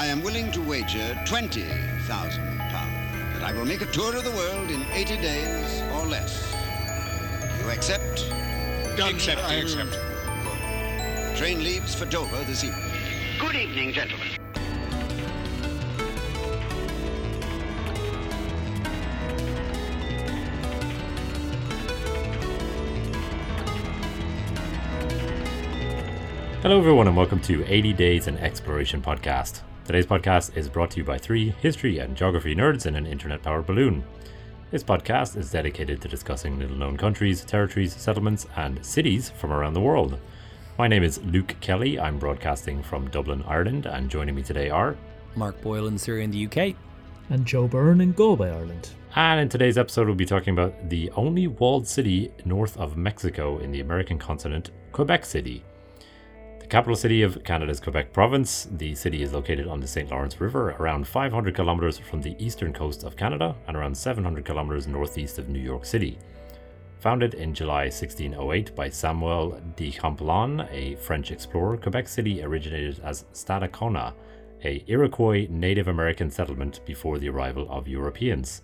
I am willing to wager £20,000 that I will make a tour of the world in 80 days or less. Do you accept? Accept, I accept. Good. The train leaves for Dover this evening. Good evening, gentlemen. Hello everyone and welcome to 80 Days in Exploration Podcast. Today's podcast is brought to you by three history and geography nerds in an internet-powered balloon. This podcast is dedicated to discussing little-known countries, territories, settlements, and cities from around the world. My name is Luke Kelly. I'm broadcasting from Dublin, Ireland, and joining me today are... Mark Boyle in Surrey in the UK. And Joe Byrne in Galway, Ireland. And in today's episode, we'll be talking about the only walled city north of Mexico in the American continent, Quebec City. Capital city of Canada's Quebec province. The city is located on the St. Lawrence River, around 500 kilometers from the eastern coast of Canada and around 700 kilometers northeast of New York City. Founded in July 1608 by Samuel de Champlain, a French explorer, Quebec City originated as Stadacona, an Iroquois Native American settlement before the arrival of Europeans.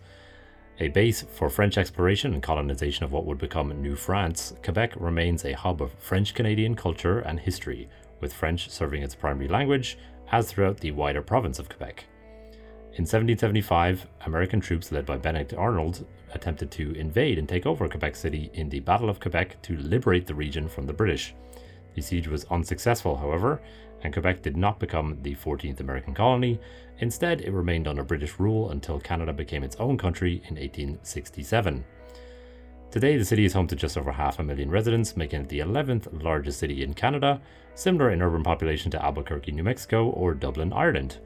A base for French exploration and colonization of what would become New France, Quebec remains a hub of French-Canadian culture and history, with French serving its primary language, as throughout the wider province of Quebec. In 1775, American troops led by Benedict Arnold attempted to invade and take over Quebec City in the Battle of Quebec to liberate the region from the British. The siege was unsuccessful, however, and Quebec did not become the 14th American colony. Instead, it remained under British rule until Canada became its own country in 1867. Today, the city is home to just over 500,000 residents, making it the 11th largest city in Canada, similar in urban population to Albuquerque, New Mexico, or Dublin, Ireland.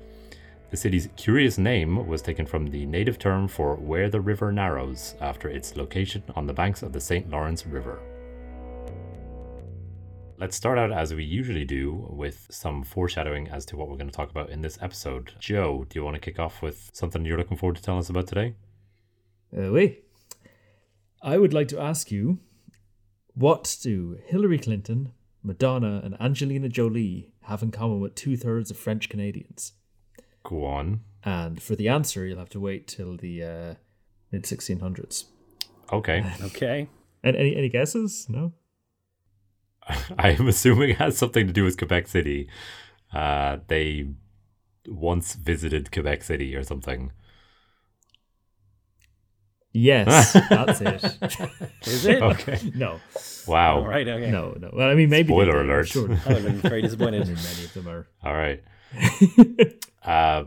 The city's curious name was taken from the native term for where the river narrows, after its location on the banks of the St. Lawrence River. Let's start out as we usually do with some foreshadowing as to what we're going to talk about in this episode. Joe, do you want to kick off with something you're looking forward to telling us about today? Oui. I would like to ask you, what do Hillary Clinton, Madonna and Angelina Jolie have in common with two-thirds of French Canadians? Go on. And for the answer, you'll have to wait till the mid-1600s. Okay. Okay. And any guesses? No? I'm assuming it has something to do with Quebec City. They once visited Quebec City or something. Yes, that's it. Is it? Okay. No. Wow. All right, okay. No. Well, I mean, maybe... Spoiler alert. Sure. I'm very disappointed. I mean, many of them are. All right.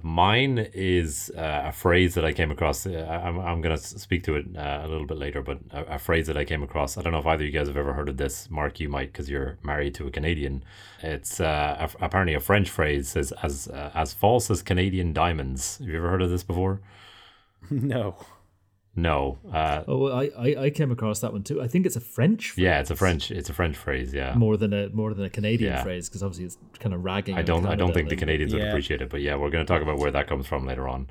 Mine is a phrase that I came across. I'm going to speak to it a little bit later, but a phrase that I came across. I don't know if either of you guys have ever heard of this. Mark, you might, because you're married to a Canadian. It's apparently a French phrase. Says as false as Canadian diamonds. Have you ever heard of this before? No. I came across that one too. I think it's a French phrase. Yeah, it's a French phrase, yeah. More than a Canadian phrase, because obviously it's kind of ragging. I don't think the Canadians would appreciate it, but yeah, we're going to talk about where that comes from later on.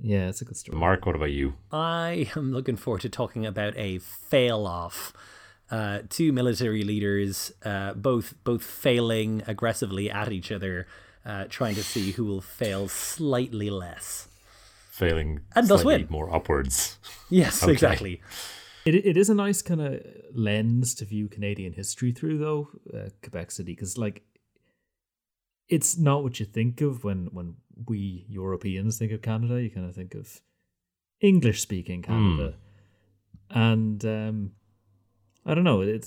Yeah, it's a good story. Mark, what about you? I am looking forward to talking about a fail-off. Two military leaders both failing aggressively at each other, trying to see who will fail slightly less. Failing and slightly win. More upwards. Yes, okay. Exactly. It is a nice kind of lens to view Canadian history through, though, Quebec City, because like it's not what you think of when we Europeans think of Canada. You kind of think of English-speaking Canada, and I don't know. It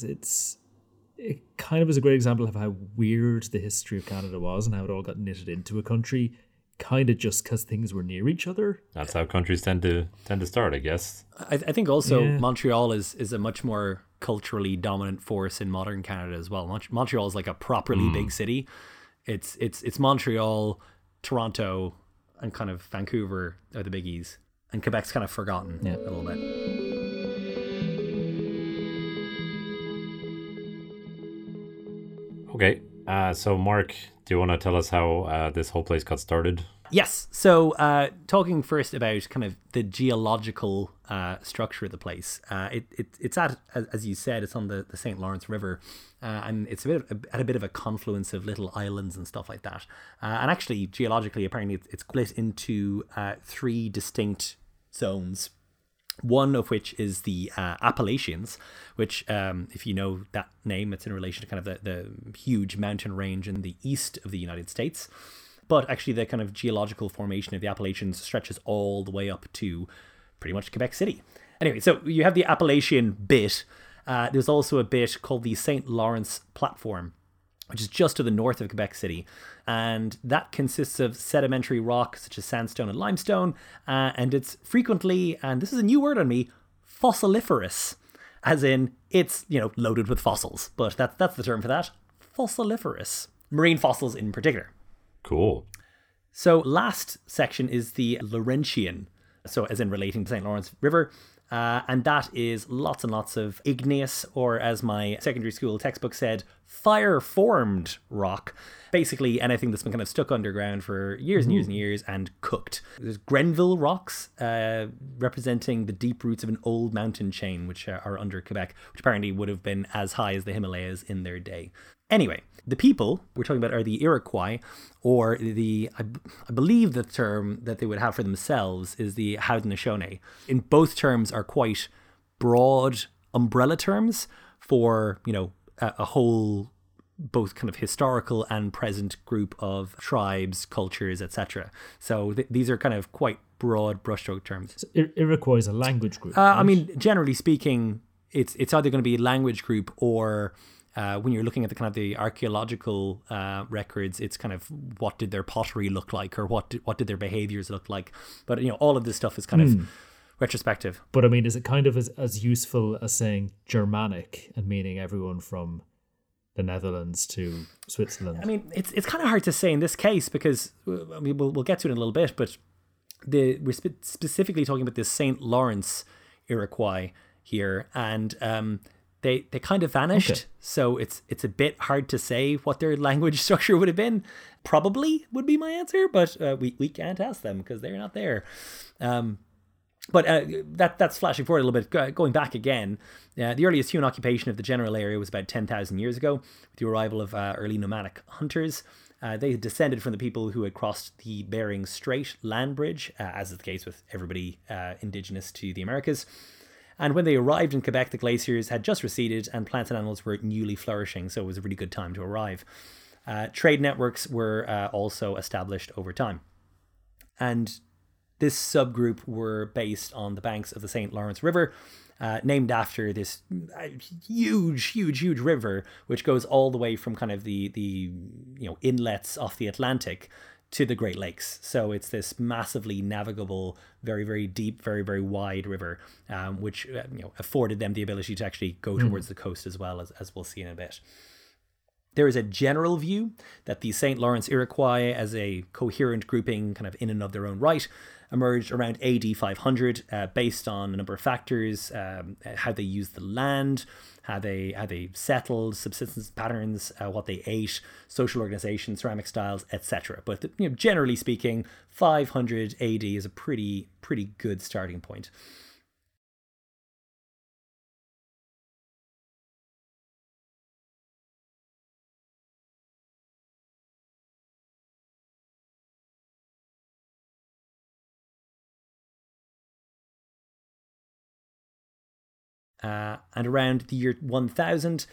kind of is a great example of how weird the history of Canada was and how it all got knitted into a country. Kind of just because things were near each other. That's how countries tend to start, I guess. I think also Montreal is a much more culturally dominant force in modern Canada as well. Montreal is like a properly big city. It's Montreal, Toronto, and kind of Vancouver are the biggies, and Quebec's kind of forgotten a little bit. Okay. So Mark, do you want to tell us how this whole place got started? Yes. So talking first about kind of the geological structure of the place, it's at, as you said, it's on the St. Lawrence River, and it's at a bit of a confluence of little islands and stuff like that. And actually, geologically, apparently it's split into three distinct zones, one of which is the Appalachians, which, if you know that name, it's in relation to kind of the huge mountain range in the east of the United States. But actually the kind of geological formation of the Appalachians stretches all the way up to pretty much Quebec City. Anyway, so you have the Appalachian bit. There's also a bit called the St. Lawrence Platform, which is just to the north of Quebec City. And that consists of sedimentary rock, such as sandstone and limestone. And it's frequently, and this is a new word on me, fossiliferous, as in it's, loaded with fossils. But that's the term for that. Fossiliferous. Marine fossils in particular. Cool. So last section is the Laurentian, so as in relating to St. Lawrence River, and that is lots and lots of igneous, or as my secondary school textbook said, fire-formed rock. Basically anything that's been kind of stuck underground for years and years and years and cooked. There's Grenville rocks representing the deep roots of an old mountain chain, which are under Quebec, which apparently would have been as high as the Himalayas in their day. Anyway, the people we're talking about are the Iroquois, or I believe the term that they would have for themselves is the Haudenosaunee. In both terms are quite broad umbrella terms for, a whole both kind of historical and present group of tribes, cultures, etc. So these are kind of quite broad brushstroke terms. So Iroquois is a language group. Right? I mean, generally speaking, it's either going to be a language group or... when you're looking at the kind of the archaeological records, it's kind of what did their pottery look like, or what did their behaviors look like. But all of this stuff is kind of retrospective. But I mean, is it kind of as useful as saying Germanic and meaning everyone from the Netherlands to Switzerland? I mean, it's kind of hard to say in this case because I mean we'll get to it in a little bit. But we're specifically talking about this St. Lawrence Iroquois here, and. They kind of vanished, okay. So it's a bit hard to say what their language structure would have been. Probably would be my answer, but we can't ask them because they're not there. But that's flashing forward a little bit. Going back again, the earliest human occupation of the general area was about 10,000 years ago, with the arrival of early nomadic hunters. They descended from the people who had crossed the Bering Strait land bridge, as is the case with everybody indigenous to the Americas. And when they arrived in Quebec, the glaciers had just receded and plants and animals were newly flourishing, so it was a really good time to arrive. Trade networks were also established over time. And this subgroup were based on the banks of the St. Lawrence River, named after this huge river, which goes all the way from kind of the inlets off the Atlantic to the Great Lakes. So it's this massively navigable, very, very deep, very, very wide river, which afforded them the ability to actually go towards the coast as well, as we'll see in a bit. There is a general view that the St. Lawrence Iroquois, as a coherent grouping kind of in and of their own right, emerged around AD 500 based on a number of factors, how they used the land, how they settled, subsistence patterns, what they ate, social organization, ceramic styles, etc. But generally speaking, 500 AD is a pretty good starting point. And around the year 1000,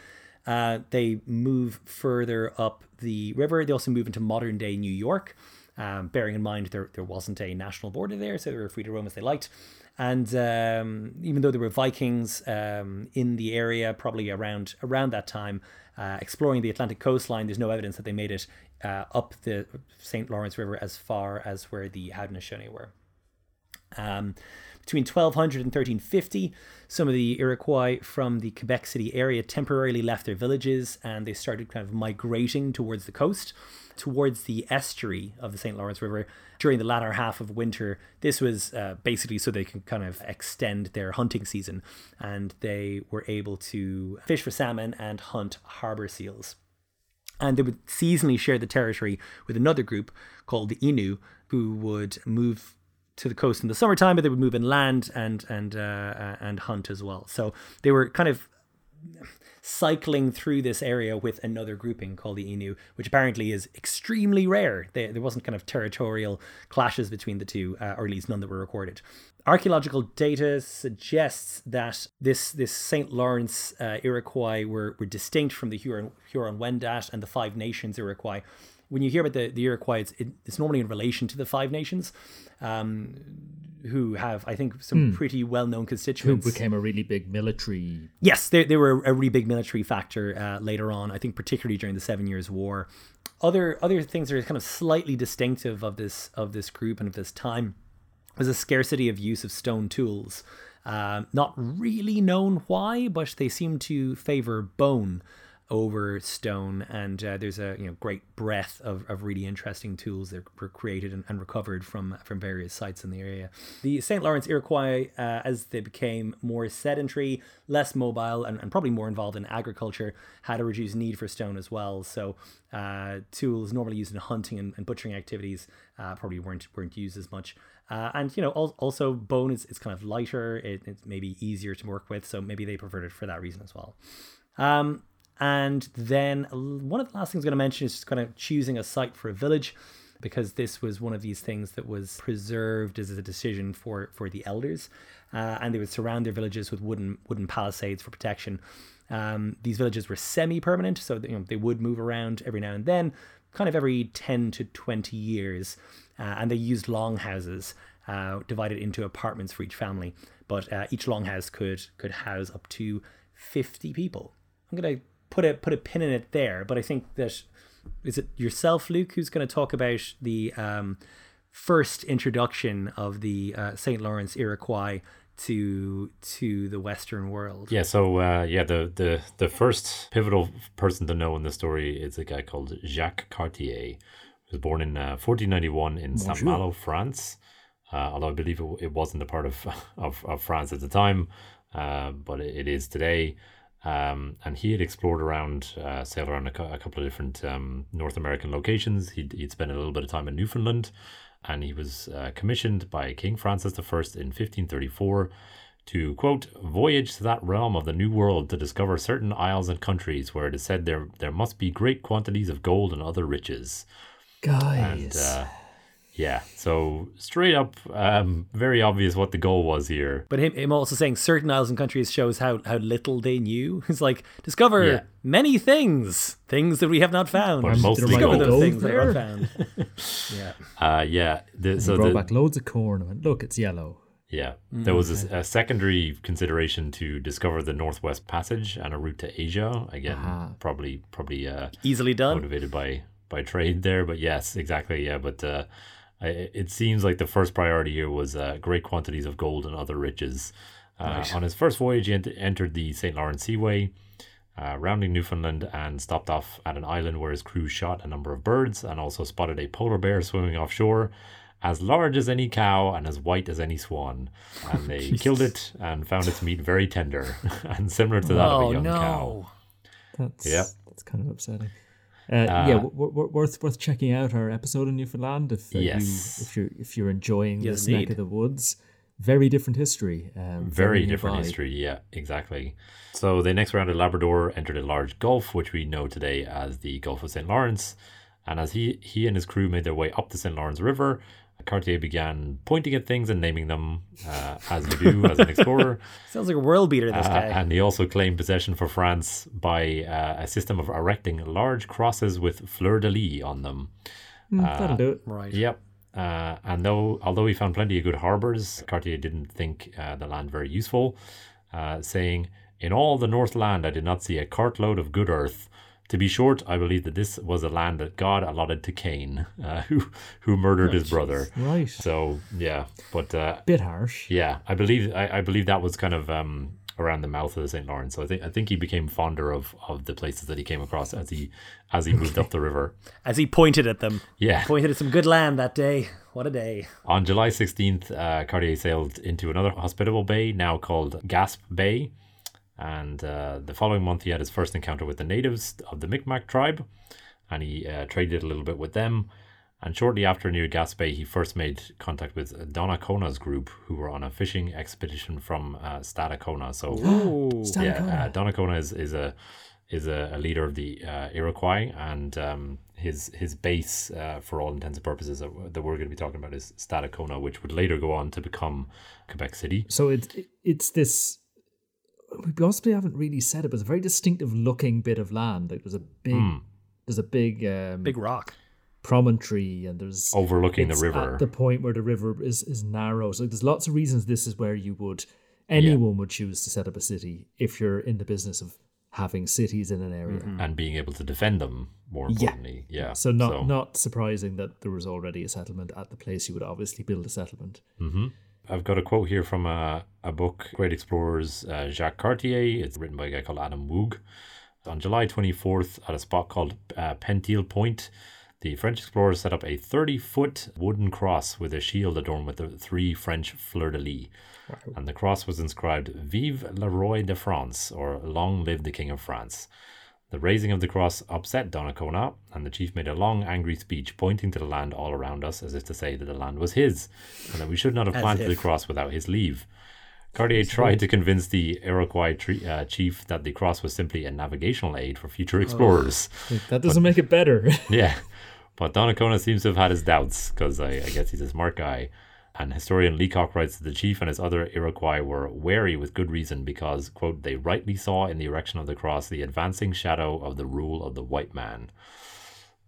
they move further up the river. They also move into modern-day New York, bearing in mind there wasn't a national border there, so they were free to roam as they liked. And even though there were Vikings in the area, probably around that time, exploring the Atlantic coastline, there's no evidence that they made it up the St. Lawrence River as far as where the Haudenosaunee were. Between 1200 and 1350, some of the Iroquois from the Quebec City area temporarily left their villages and they started kind of migrating towards the coast, towards the estuary of the St. Lawrence River during the latter half of winter. This was basically so they could kind of extend their hunting season, and they were able to fish for salmon and hunt harbor seals. And they would seasonally share the territory with another group called the Innu, who would move to the coast in the summertime, but they would move inland and hunt as well. So they were kind of cycling through this area with another grouping called the Innu, which apparently is extremely rare. There wasn't kind of territorial clashes between the two, or at least none that were recorded. Archaeological data suggests that this St. Lawrence Iroquois were distinct from the Huron Wendat and the Five Nations Iroquois. When you hear about the Iroquois, it's normally in relation to the Five Nations, who have, I think, some pretty well-known constituents. Who became a really big military... Yes, they were a really big military factor later on, I think particularly during the 7 Years' War. Other things that are kind of slightly distinctive of this group and of this time was a scarcity of use of stone tools. Not really known why, but they seem to favor bone over stone, and there's a great breadth of really interesting tools that were created and recovered from various sites in the area. The St. Lawrence Iroquois, as they became more sedentary, less mobile, and probably more involved in agriculture, had a reduced need for stone as well. So tools normally used in hunting and butchering activities probably weren't used as much. And also bone is kind of lighter. It's maybe easier to work with, so maybe they preferred it for that reason as well. And then one of the last things I'm going to mention is just kind of choosing a site for a village, because this was one of these things that was preserved as a decision for the elders. And they would surround their villages with wooden palisades for protection. These villages were semi-permanent, so they would move around every now and then, kind of every 10 to 20 years. And they used longhouses divided into apartments for each family. But each longhouse could house up to 50 people. I'm going to put a pin in it there, but I think that is it yourself, Luke, who's going to talk about the first introduction of the St. Lawrence Iroquois to the Western world. Yeah, so the first pivotal person to know in the story is a guy called Jacques Cartier, who was born in 1491 in Saint Malo, France. Although I believe it wasn't a part of France at the time, but it is today. And he had explored sailed around a couple of different North American locations. He'd spent a little bit of time in Newfoundland, and he was commissioned by King Francis I in 1534 to, quote, voyage to that realm of the New World to discover certain isles and countries where it is said there must be great quantities of gold and other riches. Guys. And, yeah, so straight up, very obvious what the goal was here. But him also saying certain isles and countries shows how little they knew. It's like, discover many things that we have not found. But mostly discover those things there. That are not found. So brought back loads of corn and went, look, it's yellow. Yeah, there was a secondary consideration to discover the Northwest Passage and a route to Asia. Again, probably easily done. Motivated by trade there, but yes, exactly. Yeah, but it seems like the first priority here was great quantities of gold and other riches. Nice. On his first voyage, he entered the St. Lawrence Seaway, rounding Newfoundland, and stopped off at an island where his crew shot a number of birds and also spotted a polar bear swimming offshore, as large as any cow and as white as any swan. And they killed it and found its meat very tender and similar to that of a young cow. That's kind of upsetting. Worth checking out our episode in Newfoundland if you're enjoying this neck of the woods. Very different history. Very different history, yeah, exactly. So they next rounded Labrador, entered a large gulf, which we know today as the Gulf of St. Lawrence. And as he and his crew made their way up the St. Lawrence River, Cartier began pointing at things and naming them, as you do as an explorer. Sounds like a world beater, this guy. And he also claimed possession for France by a system of erecting large crosses with fleur-de-lis on them. That'll do it. Right. Yep. And although he found plenty of good harbors, Cartier didn't think the land very useful, saying, "In all the North Land I did not see a cartload of good earth. To be short, I believe that this was a land that God allotted to Cain, who murdered his brother." Right. So yeah, but bit harsh. Yeah, I believe that was kind of around the mouth of the St. Lawrence. So I think he became fonder of the places that he came across as he moved up the river. As he pointed at them. Yeah. He pointed at some good land that day. What a day! On July 16th, Cartier sailed into another hospitable bay now called Gaspé Bay. And the following month, he had his first encounter with the natives of the Mi'kmaq tribe. and he traded a little bit with them. And shortly after near Gaspé, he first made contact with Donnacona's group, who were on a fishing expedition from Stadacona. So, Donnacona is a leader of the Iroquois, and his base, for all intents and purposes, that we're going to be talking about is Stadacona, which would later go on to become Quebec City. So it's this. We possibly haven't really said it, but it's a very distinctive looking bit of land. Like there's a big rock promontory, and there's overlooking the river. At the point where the river is narrow, so there's lots of reasons this is where you would anyone would choose to set up a city if you're in the business of having cities in an area and being able to defend them. More importantly, So not surprising that there was already a settlement at the place you would obviously build a settlement. Mm-hmm. I've got a quote here from a book, Great Explorers, Jacques Cartier. It's written by a guy called Adam Woog. On July 24th, at a spot called Pentil Point, the French explorers set up a 30-foot wooden cross with a shield adorned with the three French fleur-de-lis. Wow. And the cross was inscribed, Vive le Roi de France, or Long Live the King of France. The raising of the cross upset Donnacona, and the chief made a long, angry speech pointing to the land all around us as if to say that the land was his, and that we should not have planted the cross without his leave. Cartier tried to convince the Iroquois chief that the cross was simply a navigational aid for future explorers. That doesn't make it better. But Donnacona seems to have had his doubts, because I guess he's a smart guy. And historian Leacock writes that the chief and his other Iroquois were wary with good reason because, quote, they rightly saw in the erection of the cross the advancing shadow of the rule of the white man.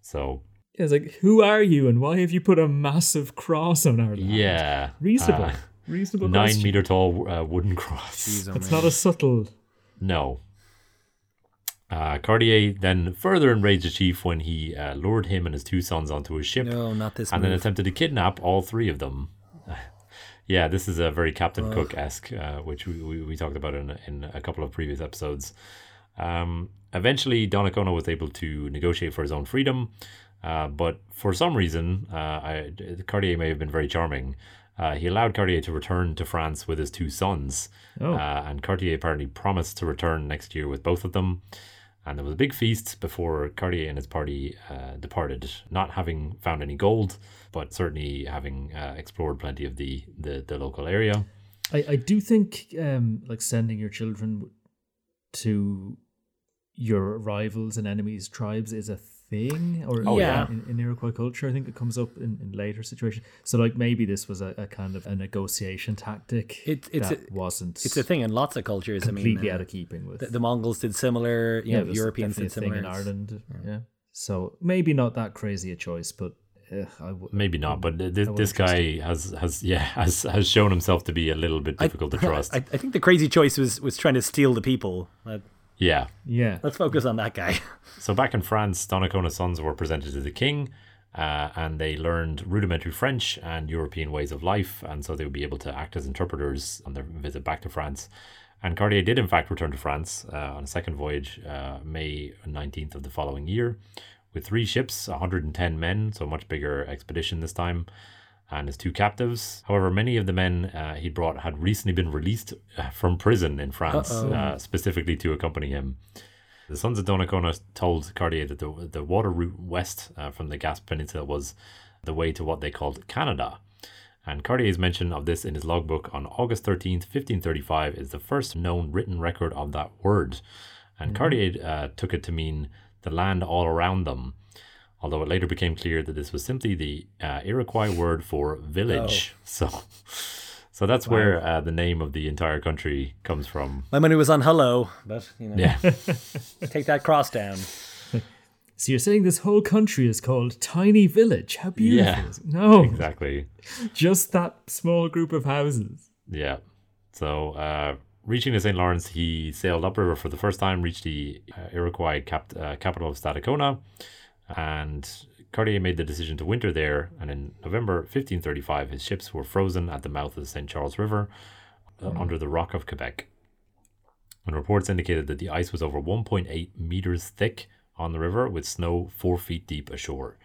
So... yeah, it's like, who are you and why have you put a massive cross on our land? Yeah. Reasonable 9 meter tall wooden cross. Jeez, it's not a subtle... No. Cartier then further enraged the chief when he lured him and his two sons onto his ship. No, not this. And move. Then attempted to kidnap all three of them. Yeah, this is a very Captain Cook-esque, which we talked about in a couple of previous episodes. Eventually, Donnacona was able to negotiate for his own freedom, but for some reason, Cartier may have been very charming. He allowed Cartier to return to France with his two sons, and Cartier apparently promised to return next year with both of them. And there was a big feast before Cartier and his party departed, not having found any gold, but certainly having explored plenty of the local area. I do think sending your children to your rivals and enemies' tribes is a thing, in Iroquois culture. I think it comes up in later situations. So maybe this was a kind of a negotiation tactic. It's a thing in lots of cultures. Completely out of keeping with the Mongols did similar. You know, Europeans did similar in Ireland. Yeah. So maybe not that crazy a choice, but maybe not. But this guy has shown himself to be a little bit difficult to trust. I think the crazy choice was trying to steal the people. Yeah. Let's focus on that guy. So back in France, Donnacona's sons were presented to the king, and they learned rudimentary French and European ways of life, and so they would be able to act as interpreters on their visit back to France. And Cartier did, in fact, return to France on a second voyage, May 19th of the following year, with three ships, 110 men, so a much bigger expedition this time, and his two captives. However, many of the men he brought had recently been released from prison in France, specifically to accompany him. The sons of Donnacona told Cartier that the water route west from the Gaspe Peninsula was the way to what they called Canada. And Cartier's mention of this in his logbook on August 13th, 1535, is the first known written record of that word. And Cartier took it to mean the land all around them, although it later became clear that this was simply the Iroquois word for village. Oh. So that's where the name of the entire country comes from. My money was on hello, but, you know. Yeah. Take that cross down. So you're saying this whole country is called Tiny Village? How beautiful. Yeah, no. Exactly. Just that small group of houses. Yeah. So reaching the St. Lawrence, he sailed upriver for the first time, reached the Iroquois capital of Stadacona, and Cartier made the decision to winter there, and in November 1535 his ships were frozen at the mouth of the St. Charles River under the Rock of Quebec. And reports indicated that the ice was over 1.8 meters thick on the river, with snow 4 feet deep ashore.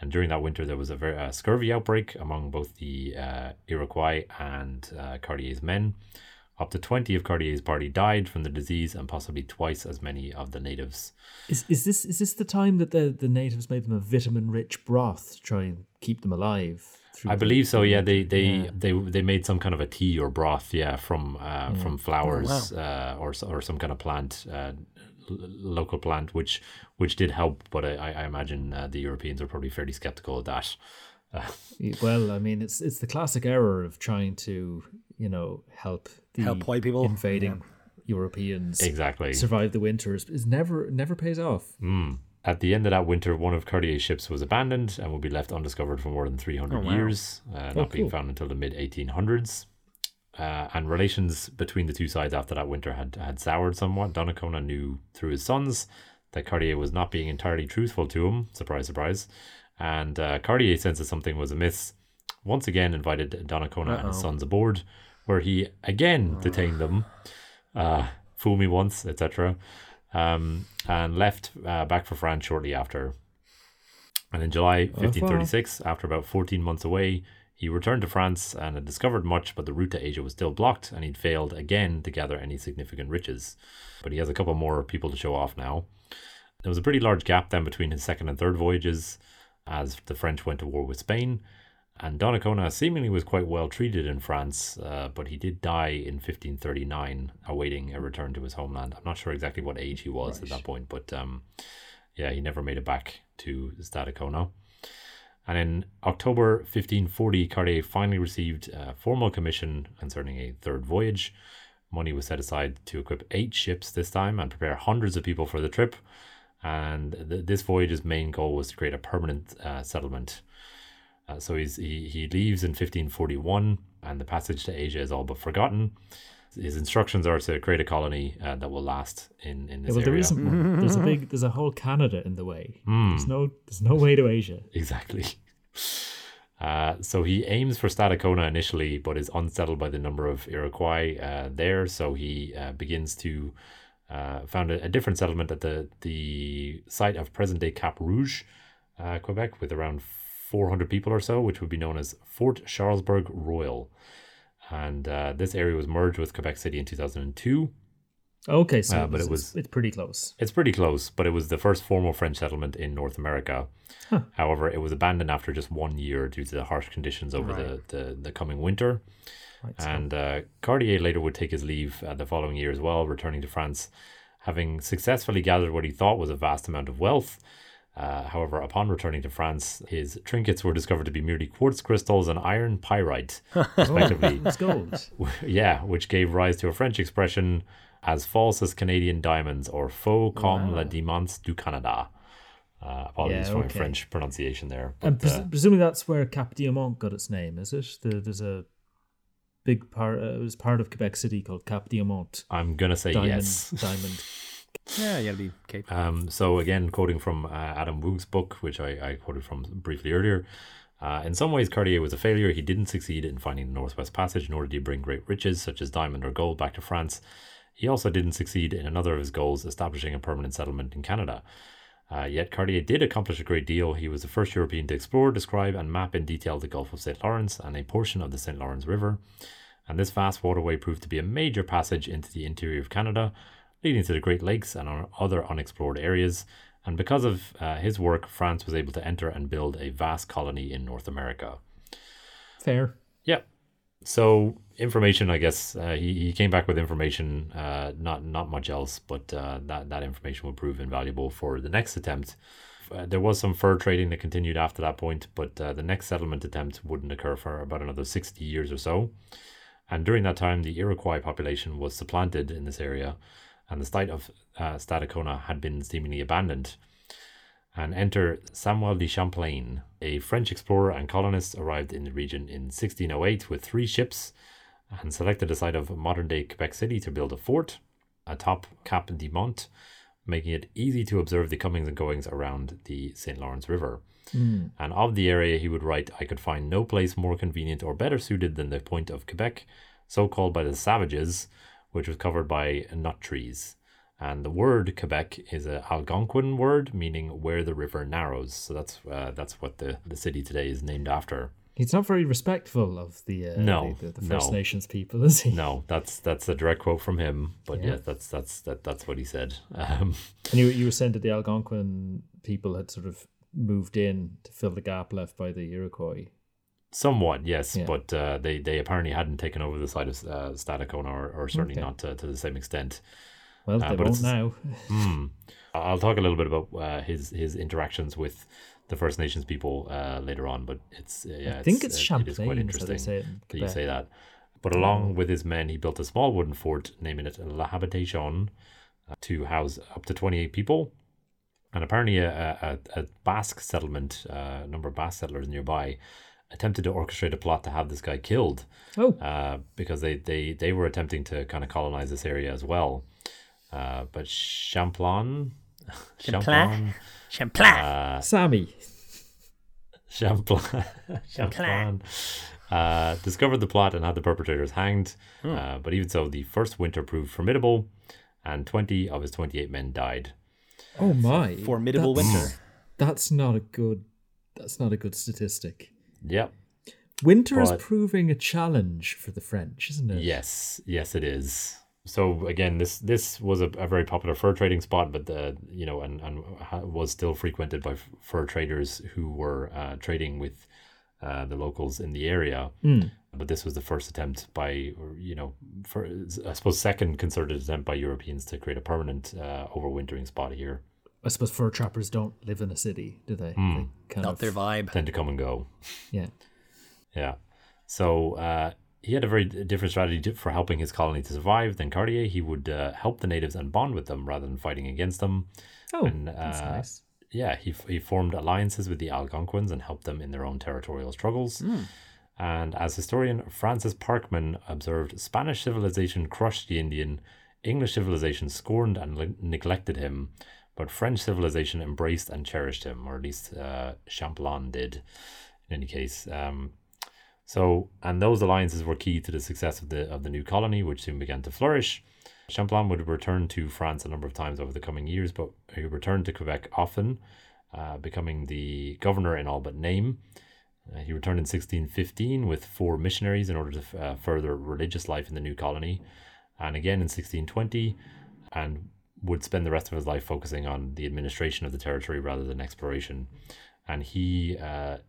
And during that winter there was a scurvy outbreak among both the Iroquois and Cartier's men. Up to 20 of Cartier's party died from the disease, and possibly twice as many of the natives. Is this the time that the natives made them a vitamin-rich broth to try and keep them alive? I believe so. Yeah, they made some kind of a tea or broth. Yeah, from flowers or some kind of plant, local plant, which did help. But I imagine the Europeans are probably fairly skeptical of that. Well, I mean, it's the classic error of trying to, help the white people invading Europeans survive the winters. It never pays off. Mm. At the end of that winter, one of Cartier's ships was abandoned and would be left undiscovered for more than 300 years, being found until the mid-1800s. And relations between the two sides after that winter had soured somewhat. Donnacona knew through his sons that Cartier was not being entirely truthful to him. Surprise, surprise. And Cartier sensed that something was amiss. Once again invited Donnacona and his sons aboard, where he again detained them. Fool me once, etc. And left back for France shortly after. And in July 1536, after about 14 months away, he returned to France and had discovered much, but the route to Asia was still blocked, and he'd failed again to gather any significant riches. But he has a couple more people to show off now. There was a pretty large gap then between his second and third voyages, as the French went to war with Spain, and Donnacona seemingly was quite well treated in France, but he did die in 1539, awaiting a return to his homeland. I'm not sure exactly what age he was at that point, but he never made it back to Stadacona. And in October 1540, Cartier finally received a formal commission concerning a third voyage. Money was set aside to equip 8 ships this time and prepare hundreds of people for the trip. And this voyage's main goal was to create a permanent settlement. So he leaves in 1541, and the passage to Asia is all but forgotten. His instructions are to create a colony that will last in this area. There isn't one. There's a whole Canada in the way. Mm. There's no way to Asia. Exactly. So he aims for Stadacona initially, but is unsettled by the number of Iroquois there. So he begins to found a different settlement at the site of present-day Cap Rouge, Quebec, with around 400 people or so, which would be known as Fort Charlesbourg Royal. And this area was merged with Quebec City in 2002. Okay, so but it's pretty close. It's pretty close, but it was the first formal French settlement in North America. Huh. However, it was abandoned after just 1 year due to the harsh conditions over the coming winter. Right, so. And Cartier later would take his leave the following year as well, returning to France, having successfully gathered what he thought was a vast amount of wealth. However, upon returning to France, his trinkets were discovered to be merely quartz crystals and iron pyrite, respectively. That's gold. Yeah, which gave rise to a French expression as false as Canadian diamonds, or faux comme la diamants du Canada. Apologies for my French pronunciation there. But, and presumably that's where Cap Diamant got its name, is it? There's a big part, it was part of Quebec City called Cap Diamant. I'm going to say yes. Diamond. Yeah, you gotta be Cape. So again, quoting from Adam Woog's book, which I quoted from briefly earlier, in some ways Cartier was a failure. He didn't succeed in finding the Northwest Passage, nor did he bring great riches such as diamond or gold back to France. He also didn't succeed in another of his goals, establishing a permanent settlement in Canada. Yet Cartier did accomplish a great deal. He was the first European to explore, describe, and map in detail the Gulf of St. Lawrence and a portion of the St. Lawrence River. And this vast waterway proved to be a major passage into the interior of Canada, leading to the Great Lakes and other unexplored areas. And because of his work, France was able to enter and build a vast colony in North America. Fair. Yeah. So information, I guess, he came back with information, not much else, but that information would prove invaluable for the next attempt. There was some fur trading that continued after that point, but the next settlement attempt wouldn't occur for about another 60 years or so. And during that time, the Iroquois population was supplanted in this area, and the site of Stadacona had been seemingly abandoned. And enter Samuel de Champlain, a French explorer and colonist, arrived in the region in 1608 with 3 ships and selected the site of modern-day Quebec City to build a fort atop Cap Diamant, making it easy to observe the comings and goings around the St. Lawrence River. Mm. And of the area, he would write, "I could find no place more convenient or better suited than the point of Quebec, so called by the savages, which was covered by nut trees." And the word Quebec is an Algonquin word meaning where the river narrows. So that's what the city today is named after. He's not very respectful of the First Nations people, is he? No, that's a direct quote from him. But yeah that's what he said. And you were saying that the Algonquin people had sort of moved in to fill the gap left by the Iroquois. Somewhat, yes, yeah. But they apparently hadn't taken over the side of Stadacona, or certainly not to the same extent. Well, they won't now. I'll talk a little bit about his interactions with the First Nations people later on, but I think it's Champlain. It is quite interesting that you say that. But along with his men, he built a small wooden fort, naming it La Habitation, to house up to 28 people. And apparently a Basque settlement, a number of Basque settlers nearby, attempted to orchestrate a plot to have this guy killed. Because they were attempting to kind of colonize this area as well. But Champlain discovered the plot and had the perpetrators hanged. But even so, the first winter proved formidable, and 20 of his 28 men died. Oh my! Formidable winter. That's not a good statistic. Yep. Winter is proving a challenge for the French, isn't it? Yes, it is. So again, this was a very popular fur trading spot, but and was still frequented by fur traders who were trading with the locals in the area. But this was the first attempt second concerted attempt by Europeans to create a permanent overwintering spot here. I suppose fur trappers don't live in a city, do they? They kind of their vibe. Tend to come and go. Yeah. So. He had a very different strategy for helping his colony to survive than Cartier. He would help the natives and bond with them rather than fighting against them. That's nice. Yeah, he formed alliances with the Algonquins and helped them in their own territorial struggles. And as historian Francis Parkman observed, Spanish civilization crushed the Indian, English civilization scorned and neglected him, but French civilization embraced and cherished him, or at least Champlain did, in any case. And those alliances were key to the success of the new colony, which soon began to flourish. Champlain would return to France a number of times over the coming years, but he returned to Quebec often, becoming the governor in all but name. He returned in 1615 with 4 missionaries in order to further religious life in the new colony, and again in 1620, and would spend the rest of his life focusing on the administration of the territory rather than exploration. And he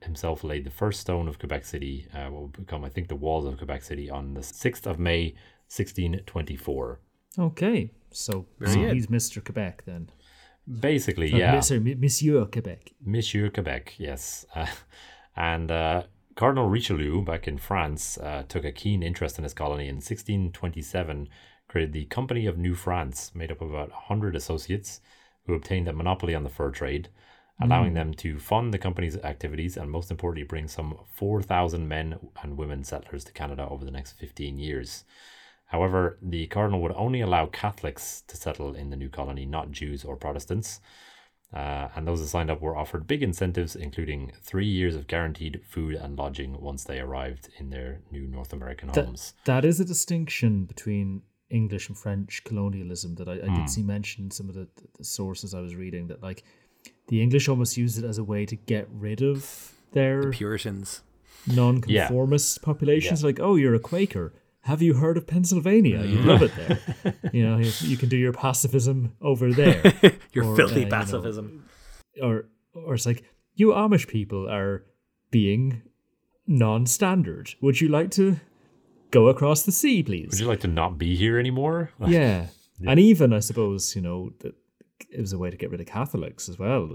himself laid the first stone of Quebec City, what would become, I think, the walls of Quebec City, on the 6th of May, 1624. Okay, so he's Mr. Quebec then. Basically, Monsieur Quebec. Monsieur Quebec, yes. And Cardinal Richelieu, back in France, took a keen interest in his colony. In 1627, created the Company of New France, made up of about 100 associates, who obtained a monopoly on the fur trade, allowing them to fund the company's activities and, most importantly, bring some 4,000 men and women settlers to Canada over the next 15 years. However, the Cardinal would only allow Catholics to settle in the new colony, not Jews or Protestants. And those that signed up were offered big incentives, including 3 years of guaranteed food and lodging once they arrived in their new North American homes. That is a distinction between English and French colonialism that I did see mentioned in some of the sources I was reading, that the English almost used it as a way to get rid of the Puritans, nonconformist populations. Yeah. You're a Quaker. Have you heard of Pennsylvania? You love it there. You can do your pacifism over there. Filthy pacifism. Or it's you Amish people are being non-standard. Would you like to go across the sea, please? Would you like to not be here anymore? Yeah. And even, I suppose, that it was a way to get rid of Catholics as well.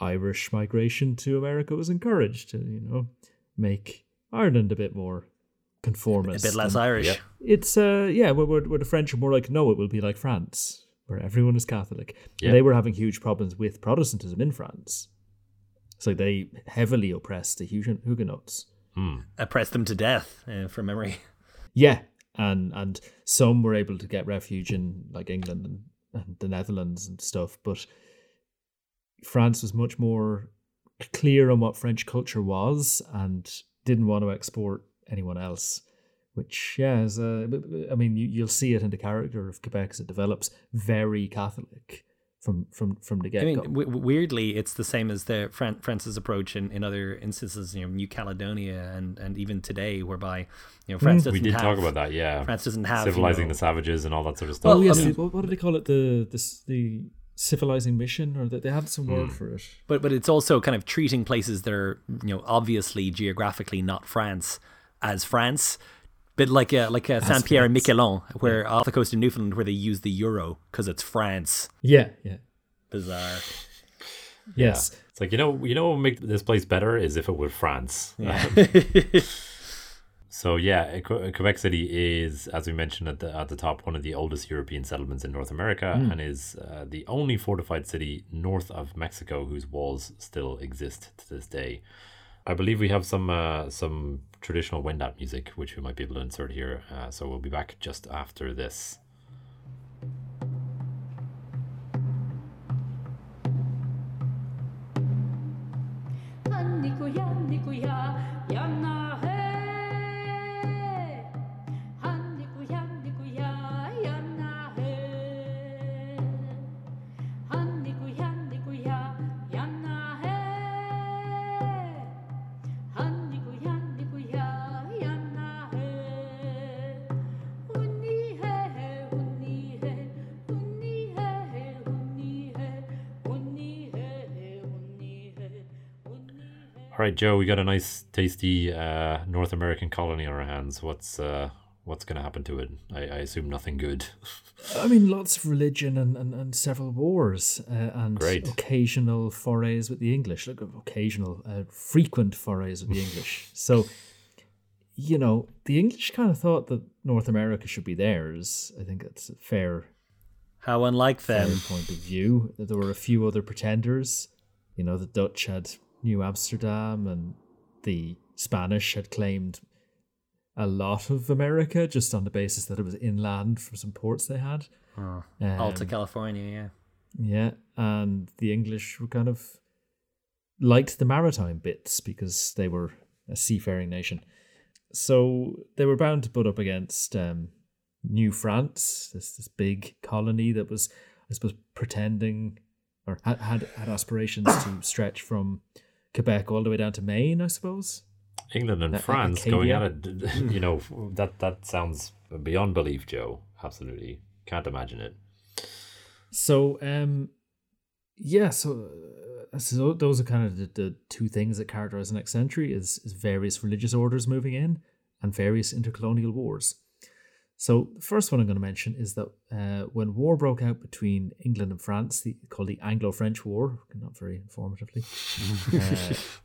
Irish migration to America was encouraged to, make Ireland a bit more conformist. A bit less Irish. Yeah. It's, where the French are more no, it will be like France, where everyone is Catholic. Yeah. And they were having huge problems with Protestantism in France. So they heavily oppressed the Huguenots. Oppressed them to death, from memory. Yeah. And some were able to get refuge in England and the Netherlands and stuff, but France was much more clear on what French culture was and didn't want to export anyone else, which you'll see it in the character of Quebec as it develops, very Catholic from the get-go. I mean, weirdly, it's the same as the France's approach in other instances, you know, New Caledonia and even today, whereby, you know, France doesn't have... We did talk about that, yeah. France doesn't have... Civilizing, you know, the savages and all that sort of stuff. Oh, yes. Yeah. What do they call it? The civilizing mission, or that they have some word for it. But it's also kind of treating places that are, you know, obviously geographically not France as France. But like Saint Pierre and Miquelon, where off the coast of Newfoundland, where they use the euro because it's France. Yeah, yeah, bizarre. Yes, yeah. It's like, you know what would make this place better is if it were France. Yeah. So yeah, Quebec City is, as we mentioned at the top, one of the oldest European settlements in North America, and is the only fortified city north of Mexico whose walls still exist to this day. I believe we have some traditional Wendat music, which we might be able to insert here. So we'll be back just after this. All right, Joe, we got a nice, tasty North American colony on our hands. What's going to happen to it? I assume nothing good. I mean, lots of religion and several wars and occasional forays with the English. Look, frequent forays with the English. So, you know, the English kind of thought that North America should be theirs. I think that's a fair... How unlike them. Fair point of view. There were a few other pretenders. You know, the Dutch had... New Amsterdam, and the Spanish had claimed a lot of America just on the basis that it was inland from some ports they had. Alta California, yeah. Yeah, and the English were kind of liked the maritime bits because they were a seafaring nation. So they were bound to put up against New France, this big colony that was, I suppose, pretending or had aspirations to stretch from Quebec all the way down to Maine, I suppose. England and France going at it, you know, that sounds beyond belief, Joe. Absolutely. Can't imagine it. So, so those are kind of the two things that characterize the next century is various religious orders moving in and various intercolonial wars. So the first one I'm going to mention is that when war broke out between England and France, called the Anglo-French War, not very informatively.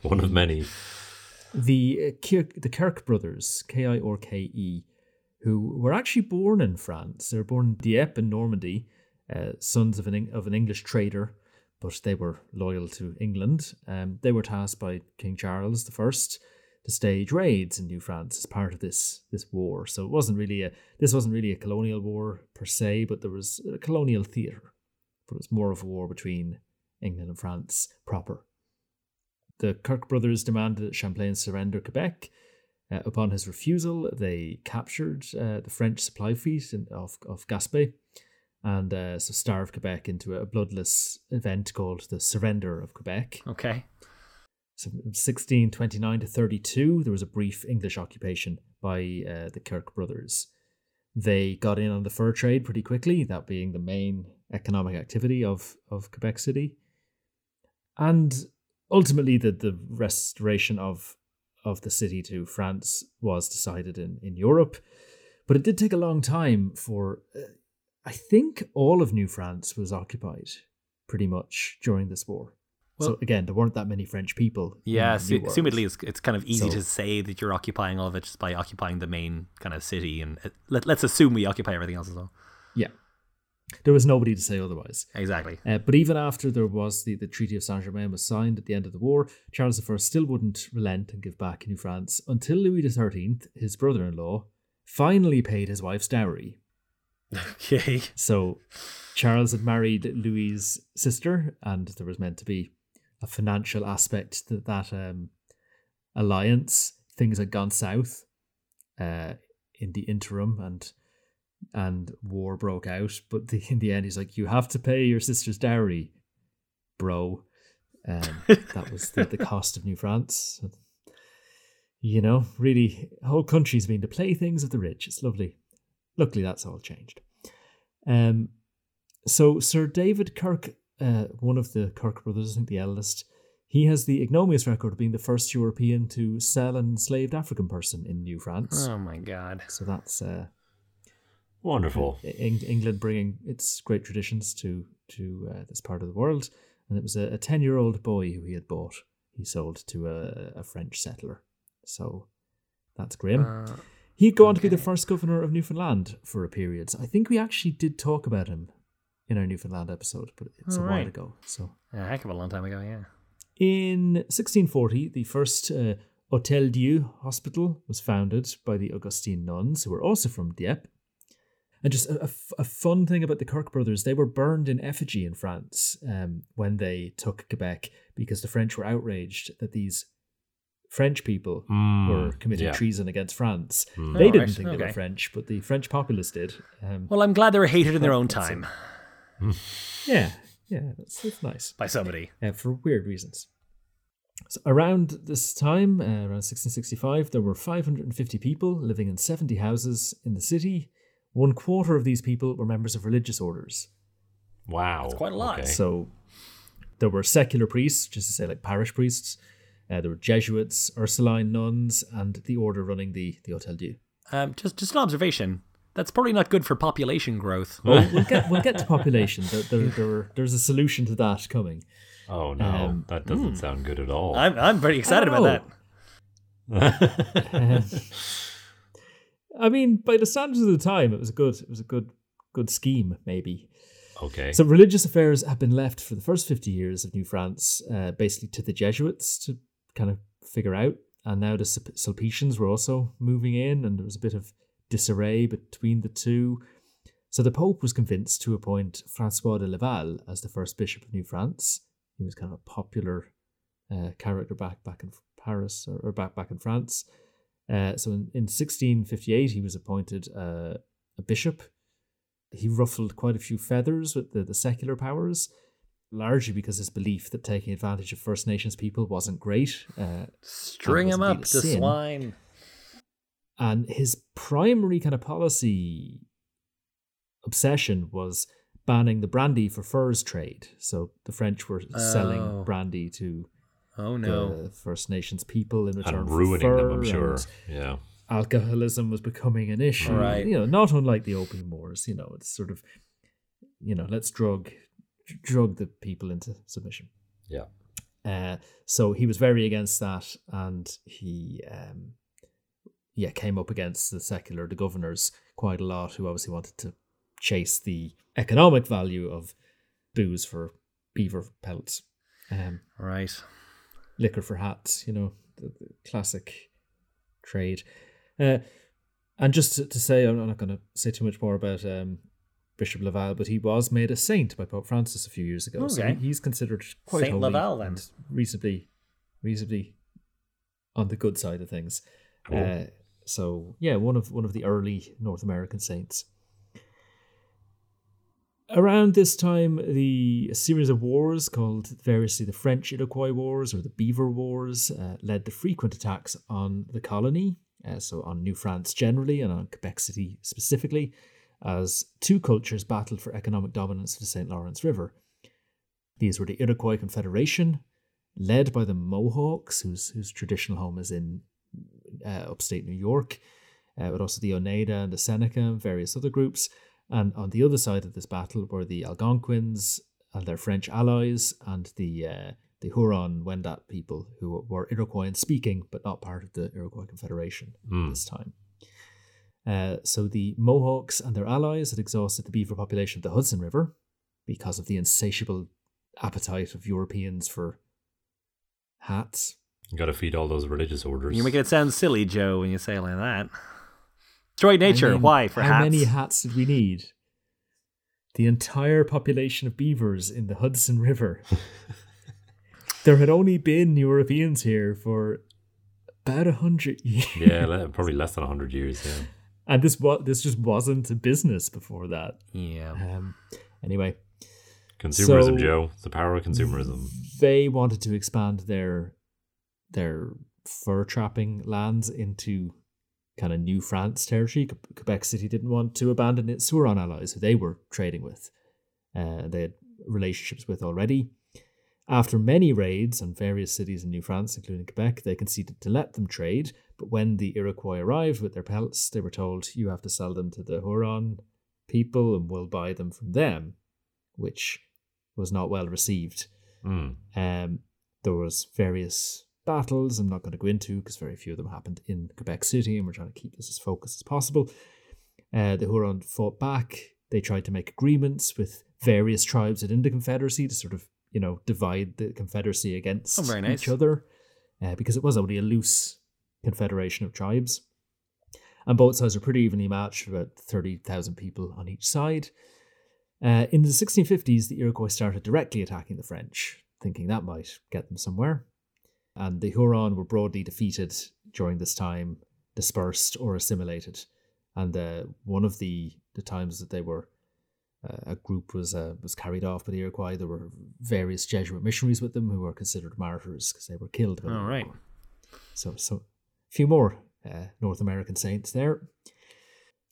One of many. The Kirk brothers, Kirke, who were actually born in France. They were born in Dieppe in Normandy, sons of an English trader, but they were loyal to England. They were tasked by King Charles I to stage raids in New France as part of this war. So this wasn't really a colonial war per se, but there was a colonial theatre. But it was more of a war between England and France proper. The Kirk brothers demanded that Champlain surrender Quebec. Upon his refusal, they captured the French supply fleet off Gaspé, and so starved Quebec into a bloodless event called the Surrender of Quebec. Okay. So from 1629 to 32, there was a brief English occupation by the Kirk brothers. They got in on the fur trade pretty quickly, that being the main economic activity of Quebec City. And ultimately, the restoration of the city to France was decided in Europe. But it did take a long time for, I think, all of New France was occupied pretty much during this war. So again, there weren't that many French people. Yeah, assumedly it's kind of easy to say that you're occupying all of it just by occupying the main kind of city, and let's assume we occupy everything else as well. Yeah, there was nobody to say otherwise. Exactly. But even after there was the Treaty of Saint-Germain was signed at the end of the war, Charles I still wouldn't relent and give back New France until Louis XIII, his brother-in-law, finally paid his wife's dowry. Okay. So Charles had married Louis's sister, and there was meant to be a financial aspect to that alliance. Things had gone south in the interim, and and war broke out. But in the end, he's like, you have to pay your sister's dowry, bro. That was the cost of New France. So, you know, really, whole countries being the playthings of the rich. It's lovely. Luckily, that's all changed. So Sir David Kirk, one of the Kirk brothers, I think the eldest, he has the ignominious record of being the first European to sell an enslaved African person in New France. Oh, my God. So that's... wonderful. England bringing its great traditions to this part of the world. And it was a 10-year-old boy who he had bought. He sold to a French settler. So that's grim. He'd go on to be the first governor of Newfoundland for a period. So I think we actually did talk about him in our Newfoundland episode, but it's a while ago. So a heck of a long time ago, yeah. In 1640, the first Hotel Dieu hospital was founded by the Augustine nuns, who were also from Dieppe. And just a fun thing about the Kirk brothers, they were burned in effigy in France when they took Quebec, because the French were outraged that these French people were committing treason against France. They didn't think they were French, but the French populace did. Well, I'm glad they were hated in their own time. Yeah, that's nice. By somebody. For weird reasons. So around this time, around 1665, there were 550 people living in 70 houses in the city. 1/4 of these people were members of religious orders. Wow. That's quite a lot. Okay. So there were secular priests, just to say like parish priests. There were Jesuits, Ursuline nuns, and the order running the Hotel Dieu. Just an observation. That's probably not good for population growth. Well, we'll get to population. There's a solution to that coming. Oh, no. That doesn't sound good at all. I'm very excited about that. I mean, by the standards of the time, it was a good scheme, maybe. Okay. So religious affairs had been left for the first 50 years of New France, basically to the Jesuits to kind of figure out. And now the Sulpicians were also moving in, and there was a bit of disarray between the two. So the Pope was convinced to appoint Francois de Laval as the first bishop of New France. He was kind of a popular character back in Paris or back in France. So in 1658, he was appointed a bishop. He ruffled quite a few feathers with the secular powers, largely because his belief that taking advantage of First Nations people wasn't great. String him up, the swine. And his primary kind of policy obsession was banning the brandy for furs trade. So the French were selling brandy to... Oh no! The First Nations people in return for ruining them, I'm sure. Yeah, alcoholism was becoming an issue. Right. You know, not unlike the Opium Wars. You know, it's sort of, you know, let's drug the people into submission. Yeah. So he was very against that, and he, came up against the governors quite a lot, who obviously wanted to chase the economic value of booze for beaver pelts. Right. Liquor for hats, you know, the classic trade. And just to say, I'm not going to say too much more about Bishop Laval, but he was made a saint by Pope Francis a few years ago. Okay. So he's considered quite Saint holy Laval, then. And reasonably on the good side of things. Cool. So yeah, one of the early North American saints. Around this time, a series of wars called variously the French Iroquois Wars or the Beaver Wars led to frequent attacks on the colony, so on New France generally and on Quebec City specifically, as two cultures battled for economic dominance of the St. Lawrence River. These were the Iroquois Confederation, led by the Mohawks, whose traditional home is in upstate New York, but also the Oneida and the Seneca and various other groups. And on the other side of this battle were the Algonquins and their French allies and the Huron Wendat people, who were Iroquoian speaking, but not part of the Iroquois Confederation at this time. So the Mohawks and their allies had exhausted the beaver population of the Hudson River because of the insatiable appetite of Europeans for hats. You got to feed all those religious orders. You're making it sound silly, Joe, when you say it like that. Destroy nature. I mean, why? For hats? How many hats did we need? The entire population of beavers in the Hudson River. There had only been Europeans here for about 100 years. Yeah, probably less than 100 years. Yeah. And this just wasn't business before that. Yeah. Anyway. Consumerism, so, Joe. The power of consumerism. They wanted to expand their fur trapping lands into kind of New France territory. Quebec City didn't want to abandon its Huron allies, who they were trading with. They had relationships with already. After many raids on various cities in New France, including Quebec, they conceded to let them trade. But when the Iroquois arrived with their pelts, they were told, you have to sell them to the Huron people and we'll buy them from them, which was not well received. Mm. There was various battles I'm not going to go into because very few of them happened in Quebec City, and we're trying to keep this as focused as possible. The Huron fought back. They tried to make agreements with various tribes within the Confederacy to sort of, you know, divide the Confederacy against each other, because it was only a loose confederation of tribes. And both sides were pretty evenly matched, about 30,000 people on each side. In the 1650s, the Iroquois started directly attacking the French, thinking that might get them somewhere. And the Huron were broadly defeated during this time, dispersed or assimilated. And one of the times that they were, a group was carried off by the Iroquois. There were various Jesuit missionaries with them who were considered martyrs because they were killed. All right. So a few more North American saints there.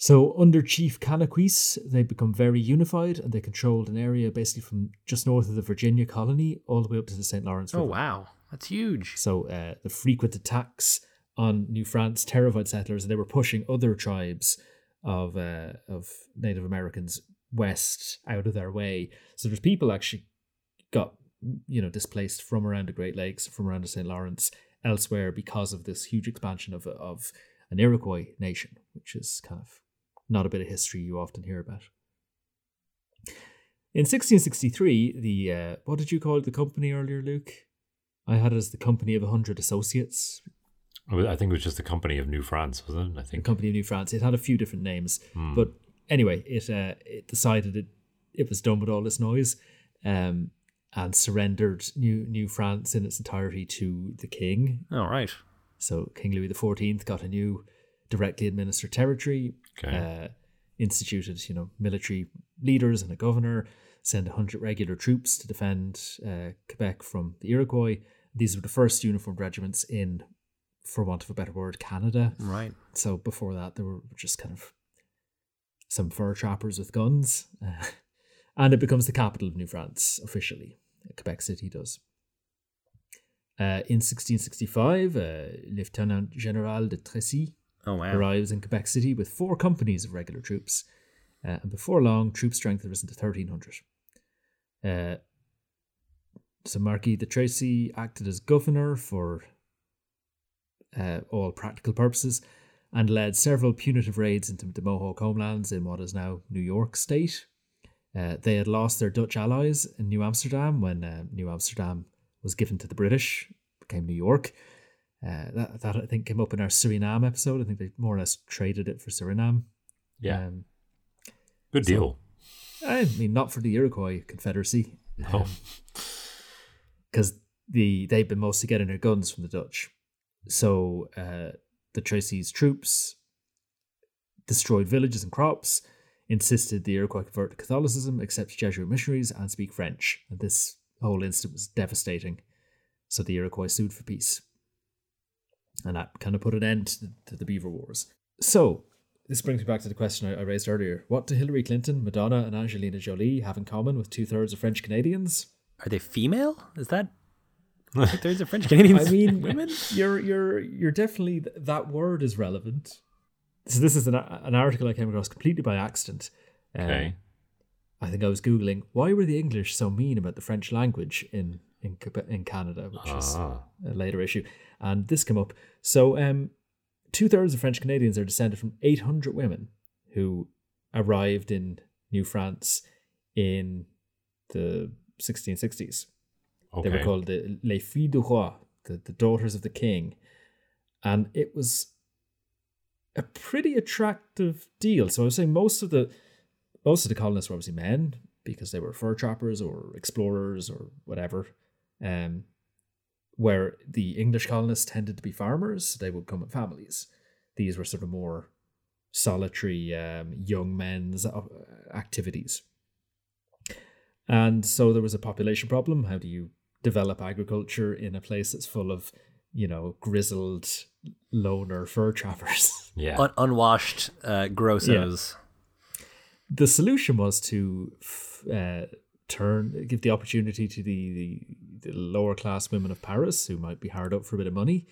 So under Chief Canaquis, they become very unified, and they controlled an area basically from just north of the Virginia colony all the way up to the St. Lawrence River. Oh, wow. That's huge. So the frequent attacks on New France terrified settlers, and they were pushing other tribes of Native Americans west out of their way. So there's people actually got, you know, displaced from around the Great Lakes, from around the St. Lawrence, elsewhere because of this huge expansion of an Iroquois nation, which is kind of not a bit of history you often hear about. In 1663, the what did you call it, the company earlier, Luke? I had it as the Company of 100 Associates. I think it was just the Company of New France, wasn't it? I think the Company of New France. It had a few different names, but anyway, it decided it was done with all this noise, and surrendered New France in its entirety to the king. All right. So King Louis XIV got a new directly administered territory, instituted, you know, military leaders and a governor, sent 100 regular troops to defend Quebec from the Iroquois. These were the first uniformed regiments in, for want of a better word, Canada. Right. So before that, there were just kind of some fur trappers with guns, and it becomes the capital of New France officially. Quebec City does. In 1665, Lieutenant General de Tracy arrives in Quebec City with 4 companies of regular troops, and before long, troop strength had risen to 1,300. So Marquis de Tracy acted as governor for all practical purposes, and led several punitive raids into the Mohawk homelands in what is now New York State. They had lost their Dutch allies in New Amsterdam when New Amsterdam was given to the British, became New York. That I think came up in our Suriname episode. I think they more or less traded it for Suriname. Yeah. Good deal. I mean, not for the Iroquois Confederacy. No. Because they've been mostly getting their guns from the Dutch. So the Tracy's troops destroyed villages and crops, insisted the Iroquois convert to Catholicism, accept Jesuit missionaries, and speak French. And this whole incident was devastating. So the Iroquois sued for peace. And that kind of put an end to the Beaver Wars. So this brings me back to the question I raised earlier. What do Hillary Clinton, Madonna, and Angelina Jolie have in common with 2/3 of French Canadians? Are they female? Is that 2/3 of French Canadians? I mean, women? You're definitely, that word is relevant. So this is an article I came across completely by accident. Okay. I think I was Googling, why were the English so mean about the French language in Canada, which is a later issue. And this came up. So 2/3 of French Canadians are descended from 800 women who arrived in New France in the 1660s. Okay. They were called les filles du roi, the daughters of the king. And it was a pretty attractive deal. So I was saying most of the colonists were obviously men because they were fur trappers or explorers or whatever. Where the English colonists tended to be farmers, they would come in families. These were sort of more solitary young men's activities. And so there was a population problem. How do you develop agriculture in a place that's full of, you know, grizzled loner fur trappers? Yeah. Unwashed grossos. Yeah. The solution was to give the opportunity to the lower class women of Paris, who might be hard up for a bit of money,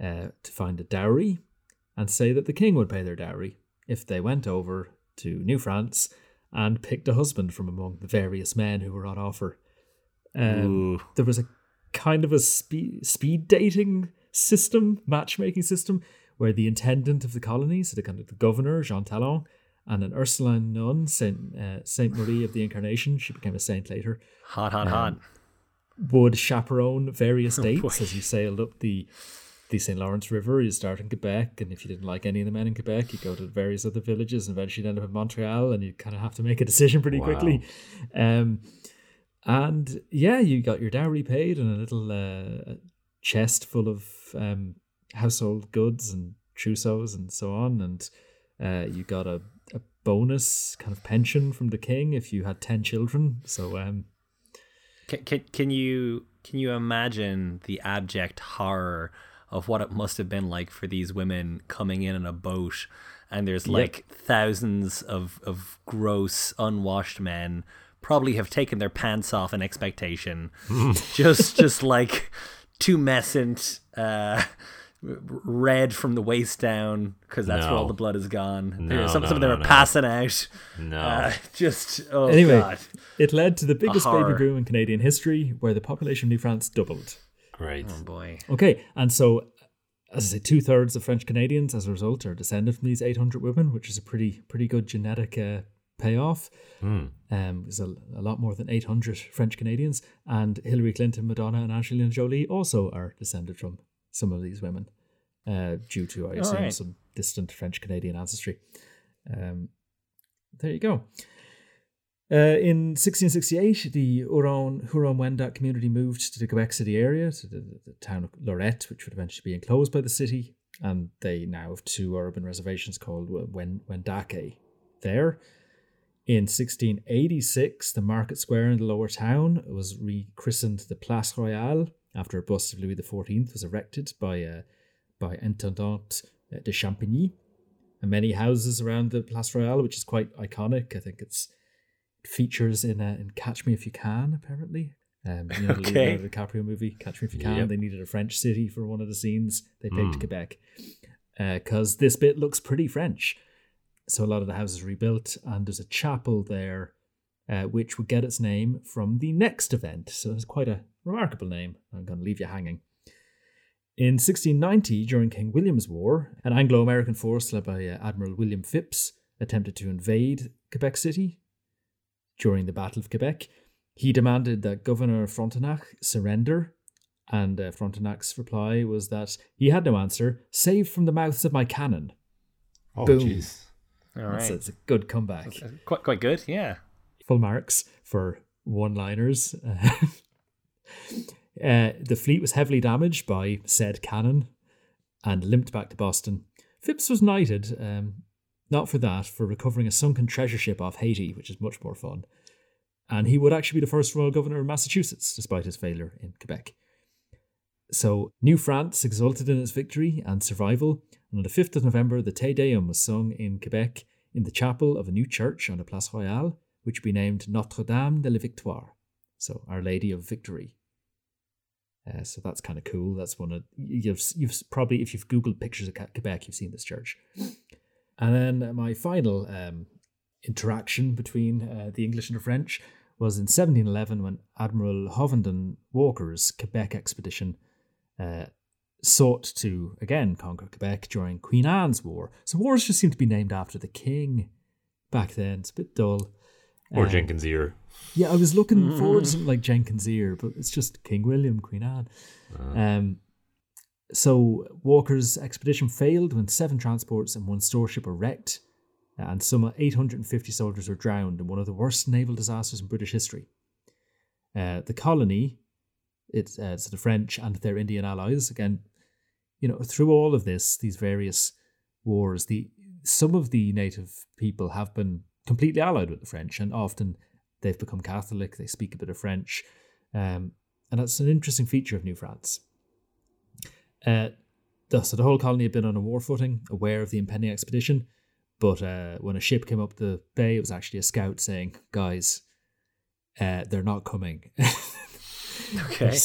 to find a dowry, and say that the king would pay their dowry if they went over to New France and picked a husband from among the various men who were on offer. There was a kind of a speed dating system, matchmaking system, where the intendant of the colony, so the kind of the governor, Jean Talon, and an Ursuline nun, Saint Marie of the Incarnation, she became a saint later. Hot. Would chaperone various dates as you sailed up the St. Lawrence River. You start in Quebec, and if you didn't like any of the men in Quebec, you go to various other villages, and eventually you'd end up in Montreal, and you kind of have to make a decision pretty quickly. And yeah, you got your dowry paid and a little chest full of household goods and trousseaux and so on. And you got a bonus kind of pension from the king if you had 10 children. So can you imagine the abject horror of what it must have been like for these women coming in a boat, and there's like thousands of gross, unwashed men, probably have taken their pants off in expectation, just like tumescent, red from the waist down, because that's where all the blood is gone. Some of them are passing out. Anyway, it led to the biggest baby boom in Canadian history, where the population of New France doubled. Great. Oh boy. Okay, and so, as I say, 2/3 of French Canadians, as a result, are descended from these 800 women, which is a pretty good genetic payoff. There's a lot more than 800 French Canadians, and Hillary Clinton, Madonna, and Angelina Jolie also are descended from some of these women, due to, I assume, some distant French Canadian ancestry. There you go. In 1668, the Huron Wendat community moved to the Quebec City area, to the town of Lorette, which would eventually be enclosed by the city, and they now have two urban reservations called Wendake there. In 1686, the market square in the lower town was rechristened the Place Royale after a bust of Louis XIV was erected by Intendant de Champigny. And many houses around the Place Royale, which is quite iconic. I think it features in Catch Me If You Can, apparently. The DiCaprio movie, Catch Me If You Can. Yep. They needed a French city for one of the scenes. They picked Quebec because this bit looks pretty French. So a lot of the houses rebuilt, and there's a chapel there, which would get its name from the next event. So it's quite a remarkable name. I'm going to leave you hanging. In 1690, during King William's War, an Anglo-American force led by Admiral William Phipps attempted to invade Quebec City. During the Battle of Quebec, he demanded that Governor Frontenac surrender, and Frontenac's reply was that he had no answer, save from the mouths of my cannon. Oh, jeez. All right. That's a good comeback. Quite good, yeah. Full marks for one-liners. The fleet was heavily damaged by said cannon and limped back to Boston. Phipps was knighted, not for that, for recovering a sunken treasure ship off Haiti, which is much more fun. And he would actually be the first royal governor of Massachusetts, despite his failure in Quebec. So New France exulted in its victory and survival. And on the 5th of November, the Te Deum was sung in Quebec in the chapel of a new church on the Place Royale, which would be named Notre-Dame de la Victoire, so Our Lady of Victory. So that's kind of cool. That's one of you've probably, if you've Googled pictures of Quebec, you've seen this church. And then my final interaction between the English and the French was in 1711 when Admiral Hovenden Walker's Quebec expedition sought to, again, conquer Quebec during Queen Anne's War. So wars just seem to be named after the king back then. It's a bit dull. Or Jenkins' Ear. Yeah, I was looking forward to something like Jenkins' Ear, but it's just King William, Queen Anne. So Walker's expedition failed when 7 transports and 1 storeship were wrecked, and some 850 soldiers were drowned in one of the worst naval disasters in British history. The colony, it's the French and their Indian allies, again, you know, through all of this, these various wars, the some of the native people have been completely allied with the French, and often they've become Catholic, they speak a bit of French, and that's an interesting feature of New France. So the whole colony had been on a war footing, aware of the impending expedition, but when a ship came up the bay, it was actually a scout saying, guys, they're not coming. Okay.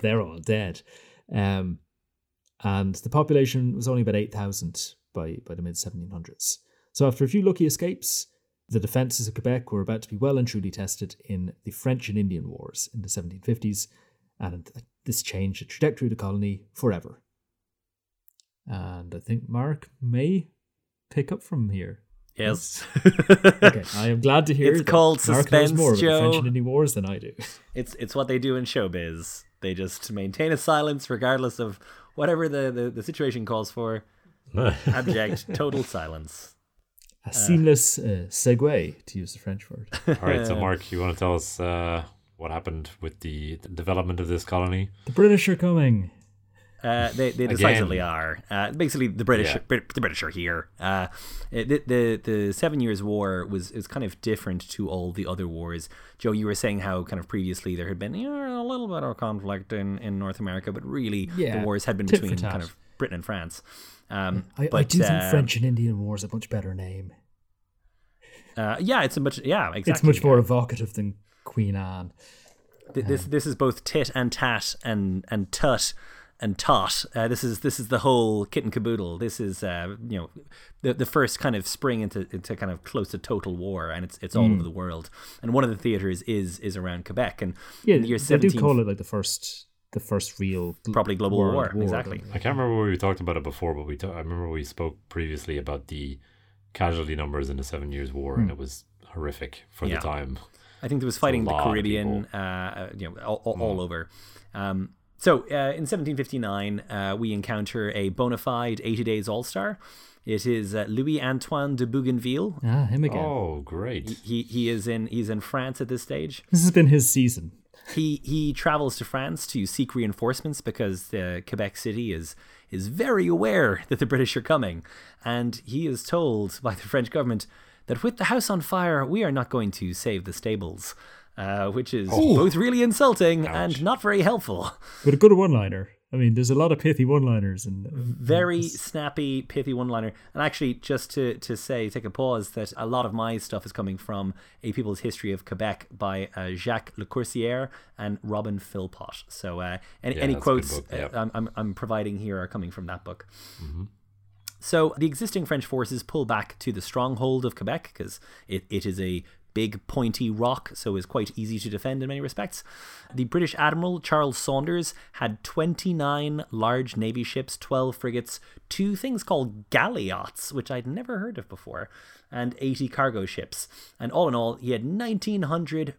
They're all dead. And the population was only about 8,000 by the mid-1700s. So after a few lucky escapes, the defences of Quebec were about to be well and truly tested in the French and Indian Wars in the 1750s, and this changed the trajectory of the colony forever. And I think Mark may pick up from here. Yes. Okay, I am glad to hear it's that called Mark suspense, knows more about the French and Indian Wars than I do. It's what they do in showbiz. They just maintain a silence regardless of whatever the situation calls for. Abject, total silence. A seamless segue, to use the French word. All right, so Mark, you want to tell us what happened with the development of this colony? The British are coming. They decisively are. Basically, the British, the British are here. The 7 Years' War is kind of different to all the other wars. Joe, you were saying how kind of previously there had been a little bit of conflict in North America, but really the wars had been between kind of Britain and France. I do think French and Indian War is a much better name. Exactly. It's much more evocative than Queen Anne. This is both tit and tat and tut and tot. This is the whole kit and caboodle. This is the first kind of spring into kind of close to total war, and it's all over the world. And one of the theaters is around Quebec, and in the year 17 they do call it like the first real probably global war. Exactly. I can't remember where we talked about it before, but I remember we spoke previously about the casualty numbers in the 7 Years' War, and it was horrific for the time. I think there was fighting in the Caribbean, all over. In 1759, we encounter a bona fide 80 Days All-Star. It is Louis-Antoine de Bougainville. Ah, him again. Oh, great. He's in France at this stage. This has been his season. He travels to France to seek reinforcements because Quebec City is very aware that the British are coming. And he is told by the French government that with the house on fire, we are not going to save the stables, which is both really insulting and not very helpful. But a good one-liner. I mean, there's a lot of pithy one-liners. And very snappy, pithy one-liner. And actually, just to say, take a pause, that a lot of my stuff is coming from A People's History of Quebec by Jacques Le Coursier and Robin Philpott. So any quotes I'm providing here are coming from that book. Mm-hmm. So the existing French forces pull back to the stronghold of Quebec because it is a big pointy rock, so is quite easy to defend in many respects. The British Admiral Charles Saunders had 29 large Navy ships, 12 frigates, 2 things called galleots, which I'd never heard of before, and 80 cargo ships. And all in all, he had 1,900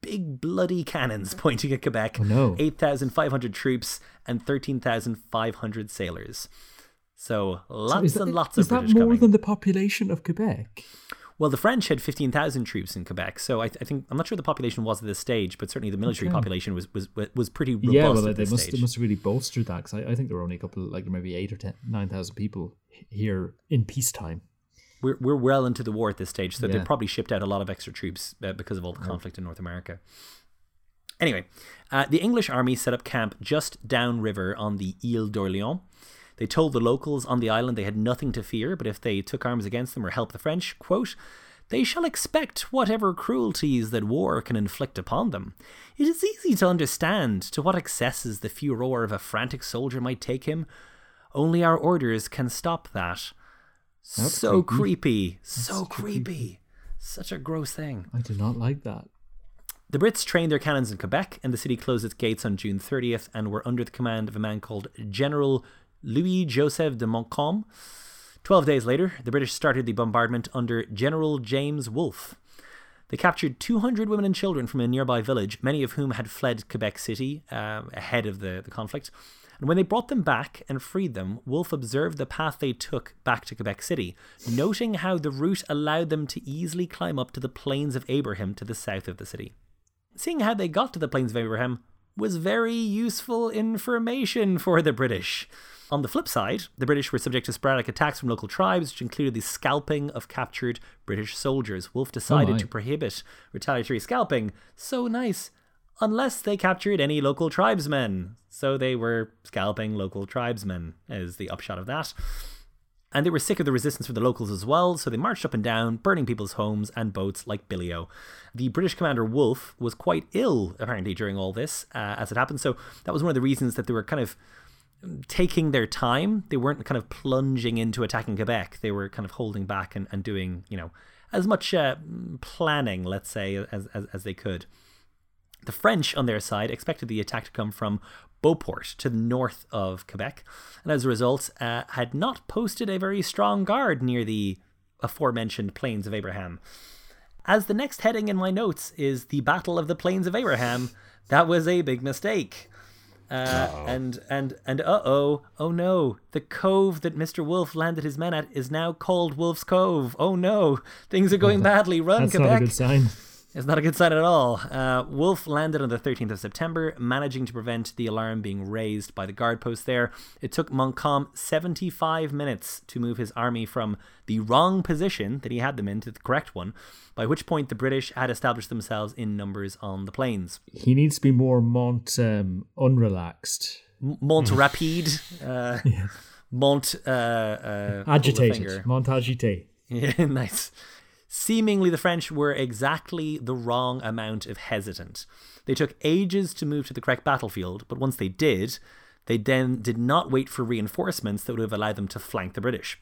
big bloody cannons pointing at Quebec, 8,500 troops, and 13,500 sailors. So lots of British coming. Is that more than the population of Quebec? Well, the French had 15,000 troops in Quebec, so I think I'm not sure the population was at this stage, but certainly the military population was pretty robust. Yeah, well, they must have really bolstered that, because I think there were only a couple, like maybe 8,000 or 9,000 people here in peacetime. We're well into the war at this stage, so they probably shipped out a lot of extra troops because of all the conflict in North America. Anyway, the English army set up camp just downriver on the Ile d'Orléans. They told the locals on the island they had nothing to fear, but if they took arms against them or helped the French, quote, "they shall expect whatever cruelties that war can inflict upon them. It is easy to understand to what excesses the furor of a frantic soldier might take him. Only our orders can stop that." That's so creepy. So creepy. Such a gross thing. I do not like that. The Brits trained their cannons in Quebec, and the city closed its gates on June 30th and were under the command of a man called General Louis-Joseph de Montcalm. 12 days later, the British started the bombardment under General James Wolfe. They captured 200 women and children from a nearby village, many of whom had fled Quebec City ahead of the conflict. And when they brought them back and freed them, Wolfe observed the path they took back to Quebec City, noting how the route allowed them to easily climb up to the Plains of Abraham to the south of the city. Seeing how they got to the Plains of Abraham was very useful information for the British. On the flip side, the British were subject to sporadic attacks from local tribes, which included the scalping of captured British soldiers. Wolfe decided to prohibit retaliatory scalping. So nice. Unless they captured any local tribesmen. So they were scalping local tribesmen, is the upshot of that. And they were sick of the resistance from the locals as well, so they marched up and down, burning people's homes and boats like Billio. The British commander Wolfe was quite ill, apparently, during all this, as it happened. So that was one of the reasons that they were kind of taking their time. They weren't kind of plunging into attacking Quebec. They were kind of holding back and doing, you know, as much planning, let's say, as they could. The French, on their side, expected the attack to come from Beauport to the north of Quebec, and as a result, had not posted a very strong guard near the aforementioned Plains of Abraham. As the next heading in my notes is the Battle of the Plains of Abraham, that was a big mistake. Oh no, the cove that Mr. Wolfe landed his men at is now called Wolfe's Cove. Oh no, things are going badly. Run, that's Quebec. That's not a good sign. It's not a good sign at all. Wolfe landed on the 13th of September, managing to prevent the alarm being raised by the guard post there. It took Montcalm 75 minutes to move his army from the wrong position that he had them in to the correct one, by which point the British had established themselves in numbers on the plains. He needs to be more unrelaxed. Rapide. Yeah. Agitated. Agité. Yeah, nice. Seemingly, the French were exactly the wrong amount of hesitant. They took ages to move to the correct battlefield, but once they did, they then did not wait for reinforcements that would have allowed them to flank the British.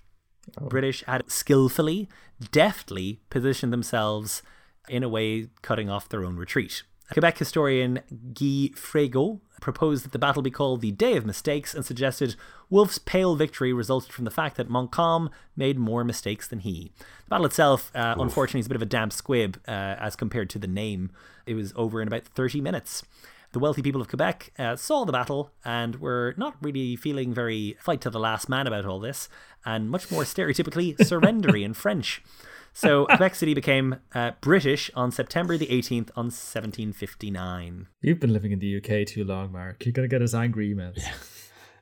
Oh. British had skillfully, deftly positioned themselves in a way cutting off their own retreat. Quebec historian Guy Frégaud proposed that the battle be called the Day of Mistakes and suggested Wolfe's pale victory resulted from the fact that Montcalm made more mistakes than he. The battle itself, unfortunately, is a bit of a damp squib as compared to the name. It was over in about 30 minutes. The wealthy people of Quebec saw the battle and were not really feeling very fight to the last man about all this, and much more stereotypically surrendery in French. So Quebec City became British on September the 18th on 1759. You've been living in the UK too long, Mark. You're going to get us angry emails. Yeah.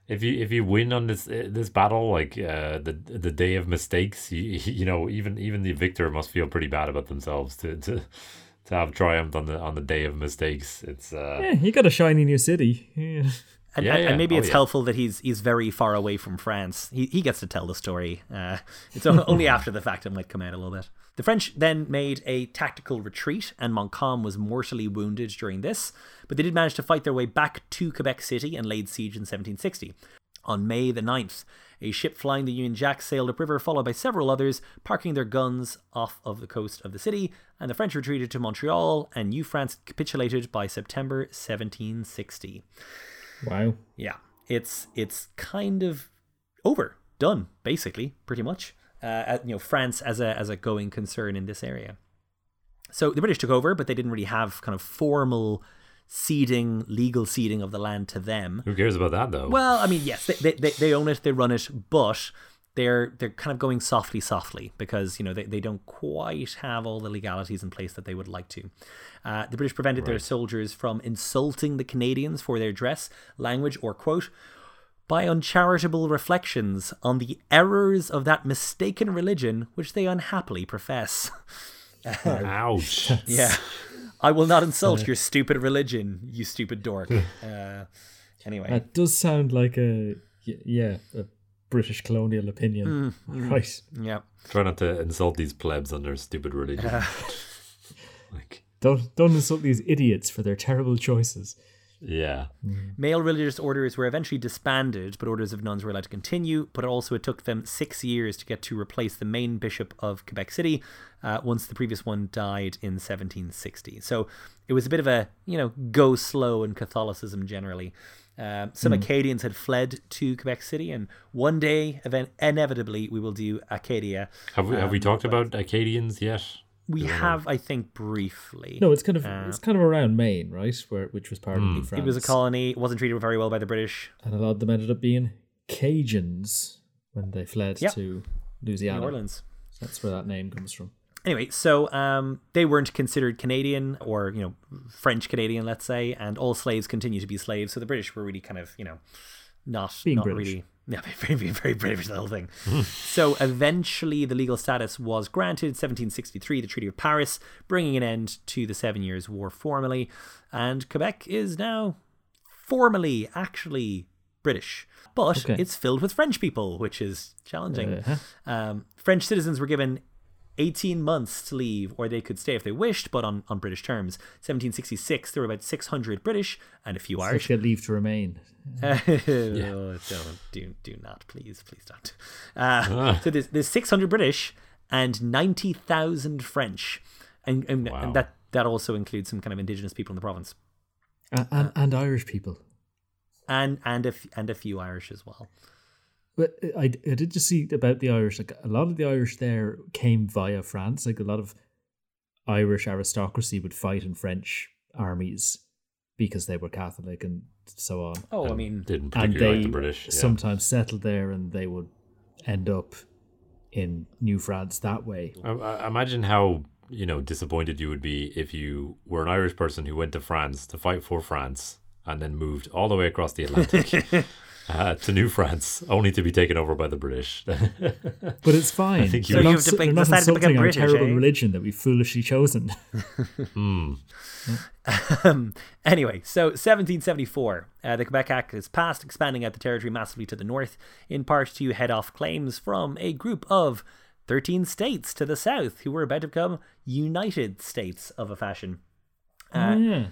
If you win on this battle, like the Day of Mistakes, you know, even the victor must feel pretty bad about themselves to have triumphed on the Day of Mistakes. It's yeah, he got a shiny new city. Yeah. And maybe it's helpful that he's very far away from France. He gets to tell the story. It's only after the fact it might come out a little bit. The French then made a tactical retreat, and Montcalm was mortally wounded during this, but they did manage to fight their way back to Quebec City and laid siege in 1760. On May the 9th, a ship flying the Union Jack sailed upriver, followed by several others, parking their guns off of the coast of the city, and the French retreated to Montreal, and New France capitulated by September 1760. Wow. Yeah, it's kind of over, done, basically, pretty much. France as a going concern in this area. So the British took over, but they didn't really have kind of formal ceding, legal ceding of the land to them. Who cares about that, though? Well, I mean, yes, they own it, they run it, but they're kind of going softly because, you know, they don't quite have all the legalities in place that they would like to. The British prevented their soldiers from insulting the Canadians for their dress, language, or, quote, by uncharitable reflections on the errors of that mistaken religion which they unhappily profess. Ouch. Yeah. I will not insult your stupid religion, you stupid dork. Anyway. That does sound like a British colonial opinion. Right. Yeah. Try not to insult these plebs on their stupid religion. Don't insult these idiots for their terrible choices. Yeah. Male religious orders were eventually disbanded, but orders of nuns were allowed to continue, but also it took them 6 years to get to replace the main bishop of Quebec City once the previous one died in 1760. So it was a bit of a, you know, go slow in Catholicism generally. Some Acadians had fled to Quebec City, and one day, inevitably, we will do Acadia. Have we talked about Acadians yet? We have, I think, briefly. No, it's kind of around Maine, right? Which was part of New France. It was a colony. It wasn't treated very well by the British, and a lot of them ended up being Cajuns when they fled to Louisiana, New Orleans. So that's where that name comes from. Anyway, so they weren't considered Canadian or, you know, French Canadian, let's say, and all slaves continue to be slaves. So the British were really kind of, you know, not really Yeah, very, very, very British, the whole thing. So eventually the legal status was granted, 1763, the Treaty of Paris, bringing an end to the 7 Years' War formally. And Quebec is now formally, actually British. But it's filled with French people, which is challenging. French citizens were given 18 months to leave, or they could stay if they wished, but on British terms. 1766, there were about 600 British and a few Irish. Such a leave to remain. Oh, do not, please don't. So there's 600 British and 90,000 French, and, wow. and that also includes some kind of indigenous people in the province, and Irish people, and a few Irish as well. But I did just see about the Irish, like a lot of the Irish there came via France. Like a lot of Irish aristocracy would fight in French armies because they were Catholic and so on. Oh, I mean, didn't particularly like the British. Sometimes settled there and they would end up in New France that way. I imagine how, you know, disappointed you would be if you were an Irish person who went to France to fight for France and then moved all the way across the Atlantic. To New France, only to be taken over by the British. But it's fine. I think you have decided to become British. Terrible religion that we've foolishly chosen. Anyway, so 1774, the Quebec Act is passed, expanding out the territory massively to the north, in part to head off claims from a group of 13 states to the south, who were about to become United States of a fashion. Indeed.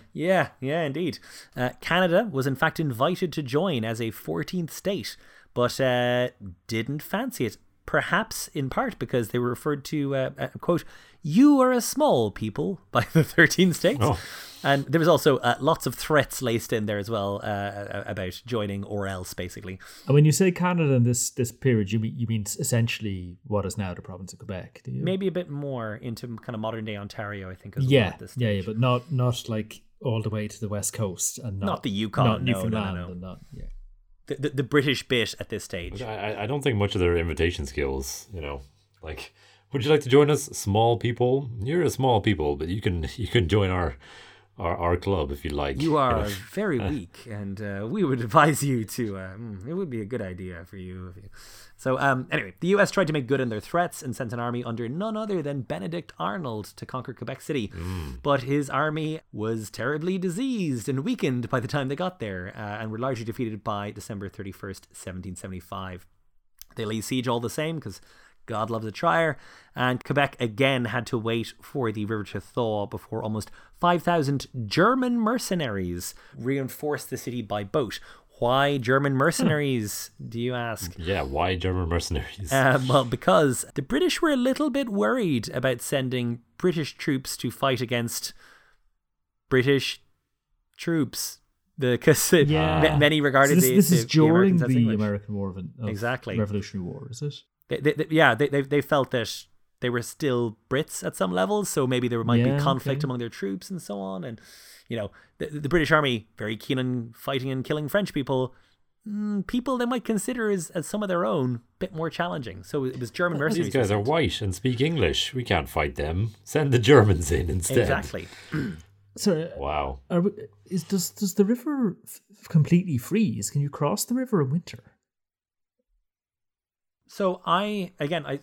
Canada was in fact invited to join as a 14th state, but didn't fancy it, perhaps in part because they were referred to, quote, "You are a small people" by the 13 states. Oh. And there was also lots of threats laced in there as well about joining or else, basically. And when you say Canada in this period, you mean essentially what is now the province of Quebec, do you? Maybe a bit more into kind of modern day Ontario, I think. As well at this stage. Yeah, but not like all the way to the west coast and not the Yukon, not Newfoundland, no. And not the British bit at this stage. I don't think much of their invitation skills, you know, like, "Would you like to join us, small people? You're a small people, but you can join our club if you like. You are very weak, and we would advise you to. It would be a good idea for you." So anyway, the U.S. tried to make good on their threats and sent an army under none other than Benedict Arnold to conquer Quebec City. But his army was terribly diseased and weakened by the time they got there, and were largely defeated by December 31st, 1775. They laid siege all the same, because God loves a trier, and Quebec again had to wait for the river to thaw before almost 5,000 German mercenaries reinforced the city by boat. Why German mercenaries, do you ask? Yeah, why German mercenaries? Well, because the British were a little bit worried about sending British troops to fight against British troops. Because many regarded this is during the American War of Revolutionary War, is it? They felt that they were still Brits at some levels, so maybe there might be conflict among their troops and so on. And, you know, the British army, very keen on fighting and killing French people, people they might consider as some of their own, bit more challenging. So it was German mercenaries. These guys are white and speak English. We can't fight them. Send the Germans in instead. Exactly. So, wow. Does the river completely freeze? Can you cross the river in winter? So I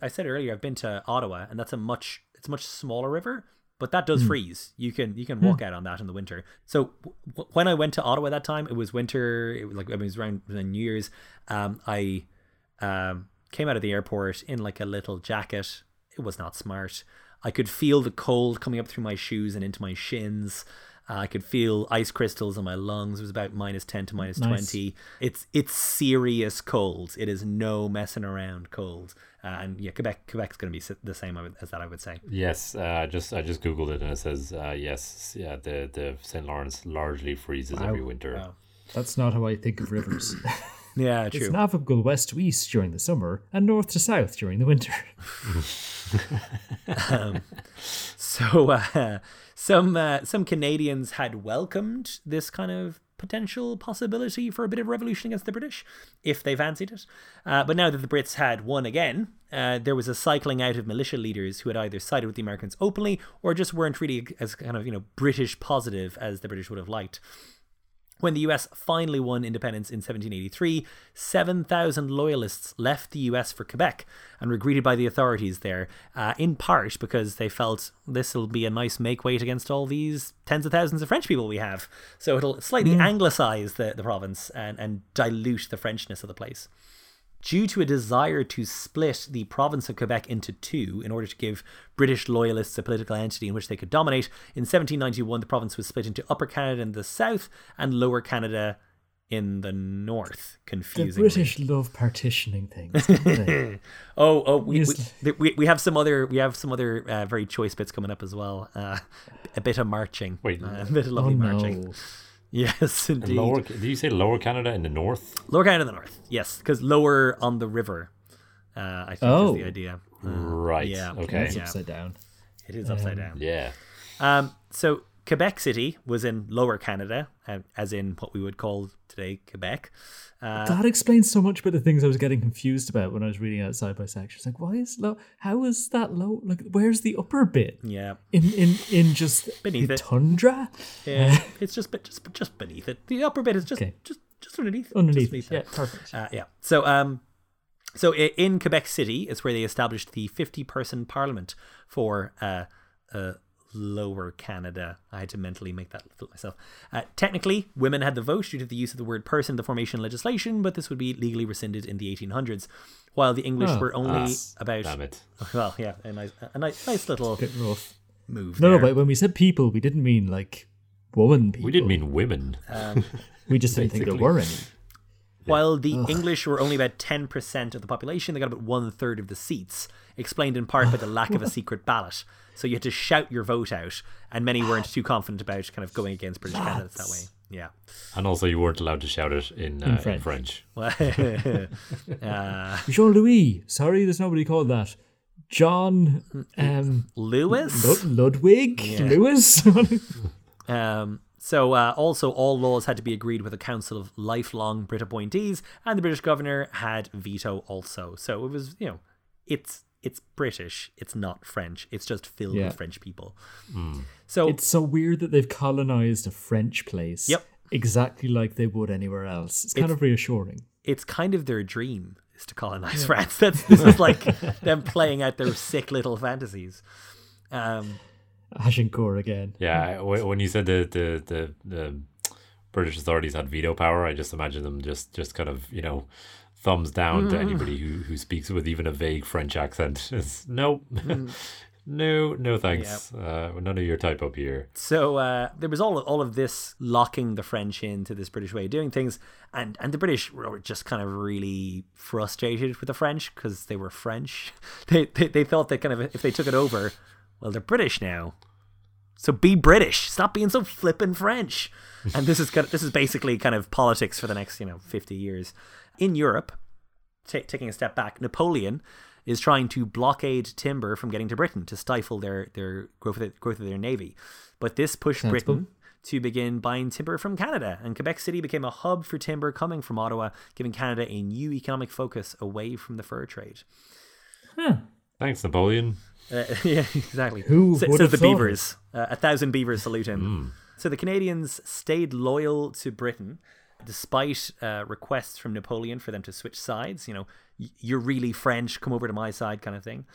said earlier, I've been to Ottawa, and that's a much smaller river, but that does freeze. You can walk out on that in the winter. So when I went to Ottawa that time, it was winter. It was it was around New Year's. I came out of the airport in like a little jacket. It was not smart. I could feel the cold coming up through my shoes and into my shins. I could feel ice crystals in my lungs. It was about -10 to -20. It's serious cold. It is no messing around cold. And yeah, Quebec's going to be the same as that, I would say. Yes, I just Googled it, and it says, the St. Lawrence largely freezes every winter. Wow. That's not how I think of rivers. Yeah, true. It's navigable west to east during the summer and north to south during the winter. Some Canadians had welcomed this kind of potential possibility for a bit of revolution against the British, if they fancied it. But now that the Brits had won again, there was a cycling out of militia leaders who had either sided with the Americans openly or just weren't really as kind of, you know, British positive as the British would have liked. When the U.S. finally won independence in 1783, 7,000 Loyalists left the U.S. for Quebec and were greeted by the authorities there, in part because they felt this will be a nice make weight against all these tens of thousands of French people we have. So it'll slightly anglicize the province and dilute the Frenchness of the place. Due to a desire to split the province of Quebec into two in order to give British Loyalists a political entity in which they could dominate, in 1791 the province was split into Upper Canada in the south and Lower Canada in the north, confusingly. The British love partitioning things, don't they? we have some other very choice bits coming up as well. A bit of marching. Wait, a bit of lovely marching. No. Yes, indeed. Did you say Lower Canada in the north? Lower Canada in the north, yes, because lower on the river, I think is the idea. Right, yeah, okay. It's upside down. It is upside down. Yeah. So Quebec City was in Lower Canada, as in what we would call today Quebec. That explains so much about the things I was getting confused about when I was reading out side by section. It's like, why is low? How is that low? Like, where's the upper bit? Yeah, in just beneath it. Tundra. Yeah, it's just beneath it. The upper bit is just underneath. Underneath it. Yeah, perfect. Yeah. So so in Quebec City is where they established the 50-person parliament for Lower Canada. I had to mentally make that myself. Technically, women had the vote due to the use of the word person in the formation legislation, but this would be legally rescinded in the 1800s, while the English were only about... Damn it. Well, yeah, a nice little move. No, but when we said people, we didn't mean, like, woman people. We didn't mean women. We just didn't think there were any. While the English were only about 10% of the population, they got about 1/3 of the seats, explained in part by the lack of a secret ballot. So you had to shout your vote out, and many weren't too confident about kind of going against British candidates that way. Yeah. And also you weren't allowed to shout it in French. Jean-Louis. Sorry, there's nobody called that. John. Lewis? Ludwig? Yeah. Lewis? So also all laws had to be agreed with a council of lifelong Brit appointees, and the British governor had veto also. So it was, it's British, it's not French, it's just filled with French people. Mm. So it's so weird that they've colonized a French place exactly like they would anywhere else. It's kind of reassuring. It's kind of their dream is to colonize France. This is like them playing out their sick little fantasies. Agincourt again. Yeah, when you said the British authorities had veto power, I just imagine them just kind of, thumbs down to anybody who speaks with even a vague French accent. It's, no thanks. Yep. None of your type up here. So there was all of this locking the French into this British way of doing things, and the British were just kind of really frustrated with the French because they were French. They thought that kind of if they took it over... Well, they're British now, so be British. Stop being so flippin' French. And this is basically kind of politics for the next 50 years in Europe. Taking a step back, Napoleon is trying to blockade timber from getting to Britain to stifle their growth of their navy, but this pushed Britain to begin buying timber from Canada, and Quebec City became a hub for timber coming from Ottawa, giving Canada a new economic focus away from the fur trade. Huh. Thanks, Napoleon. Yeah, exactly. Who would have thought? Beavers. 1,000 beavers salute him. Mm. So the Canadians stayed loyal to Britain, despite requests from Napoleon for them to switch sides. You're really French, come over to my side kind of thing.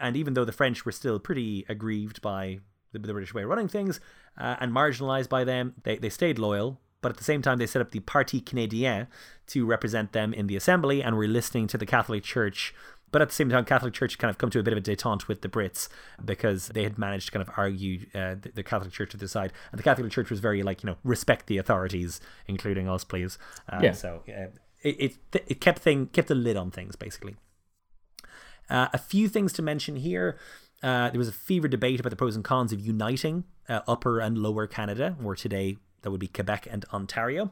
And even though the French were still pretty aggrieved by the British way of running things and marginalized by them, they stayed loyal. But at the same time, they set up the Parti Canadien to represent them in the assembly and were listening to the Catholic Church. But at the same time, Catholic Church kind of come to a bit of a détente with the Brits because they had managed to kind of argue the Catholic Church to their side. And the Catholic Church was very like, respect the authorities, including us, please. So it kept the lid on things, basically. A few things to mention here. There was a fevered debate about the pros and cons of uniting Upper and Lower Canada, or today that would be Quebec and Ontario.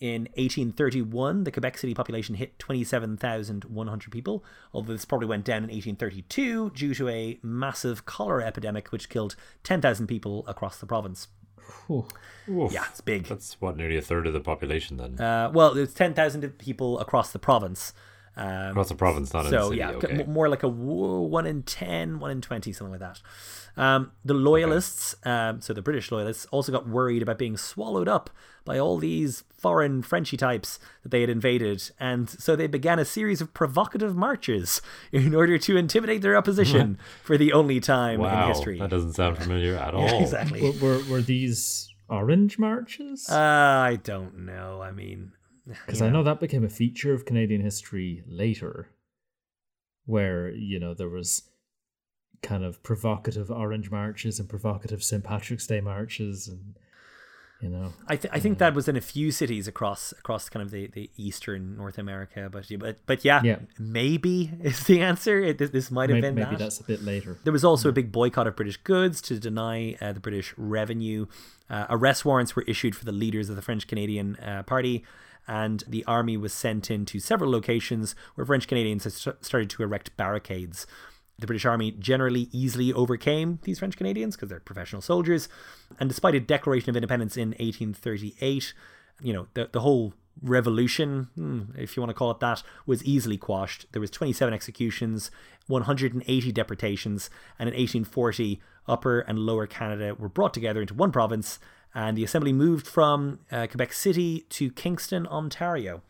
In 1831, the Quebec City population hit 27,100 people, although this probably went down in 1832 due to a massive cholera epidemic which killed 10,000 people across the province. Oof. Yeah, it's big. That's, nearly a third of the population then? Well, it's 10,000 people across the province. Well, it's a province, not a city. Yeah, okay. More like a 1 in 10, 1 in 20, something like that. The Loyalists, so the British Loyalists, also got worried about being swallowed up by all these foreign Frenchy types that they had invaded, and so they began a series of provocative marches in order to intimidate their opposition for the only time in history. That doesn't sound familiar at all. Exactly. Were these orange marches? I don't know. I mean, because I know that became a feature of Canadian history later, where, you know, there was kind of provocative orange marches and provocative St. Patrick's Day marches, and you know, I think that was in a few cities across kind of the eastern North America, but maybe is the answer. This might have been maybe that's a bit later. There was also a big boycott of British goods to deny the British revenue. Arrest warrants were issued for the leaders of the French Canadian Party, and the army was sent into several locations where French Canadians started to erect barricades. The British Army generally easily overcame these French Canadians because they're professional soldiers. And despite a Declaration of Independence in 1838, you know, the whole revolution, if you want to call it that, was easily quashed. There was 27 executions, 180 deportations, and in 1840, Upper and Lower Canada were brought together into one province, and the assembly moved from Quebec City to Kingston, Ontario.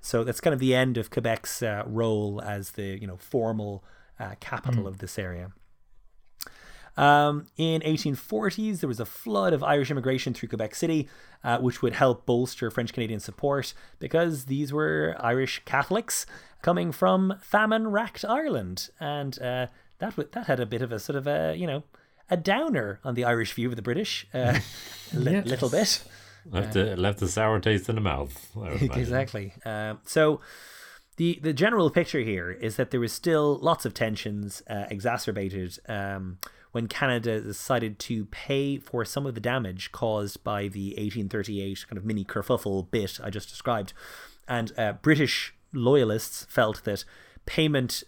So that's kind of the end of Quebec's role as the, you know, formal capital of this area. In 1840s, there was a flood of Irish immigration through Quebec City, which would help bolster French Canadian support because these were Irish Catholics coming from famine-racked Ireland, and that had a bit of a sort of a, you know, a downer on the Irish view of the British, little bit. Left a sour taste in the mouth. Exactly. So. The general picture here is that there was still lots of tensions exacerbated when Canada decided to pay for some of the damage caused by the 1838 kind of mini kerfuffle bit I just described. And British loyalists felt that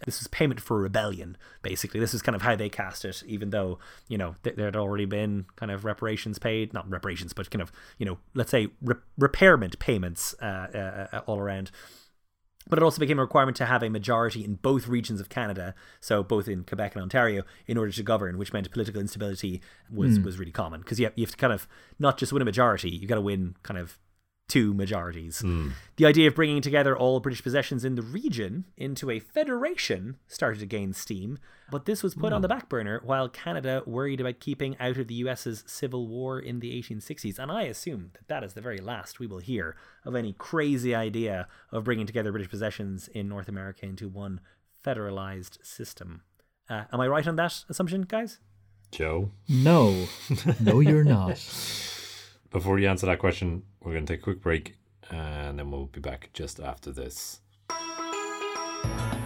this was payment for rebellion, basically. This is kind of how they cast it, even though, you know, there had already been kind of reparations paid, not reparations, but kind of, you know, let's say repairment payments all around. But it also became a requirement to have a majority in both regions of Canada, so both in Quebec and Ontario, in order to govern, which meant political instability was really common. Because you have to kind of not just win a majority, you got to win kind of two majorities. Mm. The idea of bringing together all British possessions in the region into a federation started to gain steam, but this was put on the back burner while Canada worried about keeping out of the US's civil war in the 1860s. And I assume that is the very last we will hear of any crazy idea of bringing together British possessions in North America into one federalized system. Am I right on that assumption, guys? Joe? No, you're not. Before you answer that question, we're going to take a quick break, and then we'll be back just after this.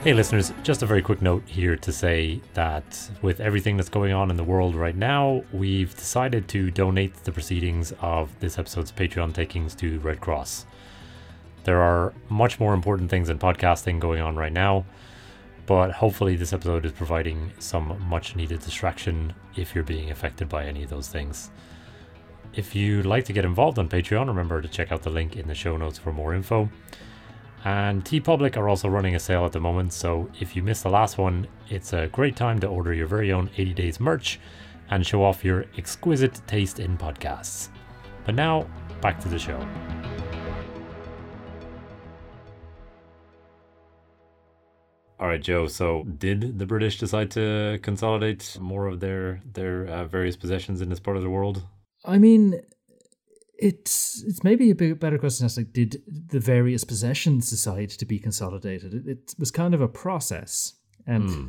Hey listeners, just a very quick note here to say that with everything that's going on in the world right now, we've decided to donate the proceedings of this episode's Patreon takings to Red Cross. There are much more important things in podcasting going on right now, but hopefully this episode is providing some much needed distraction if you're being affected by any of those things. If you'd like to get involved on Patreon, remember to check out the link in the show notes for more info. And TeePublic are also running a sale at the moment, so if you missed the last one, it's a great time to order your very own 80 Days merch and show off your exquisite taste in podcasts. But now, back to the show. All right, Joe, so did the British decide to consolidate more of their various possessions in this part of the world? I mean, it's maybe a bit better question as like, did the various possessions decide to be consolidated? It was kind of a process.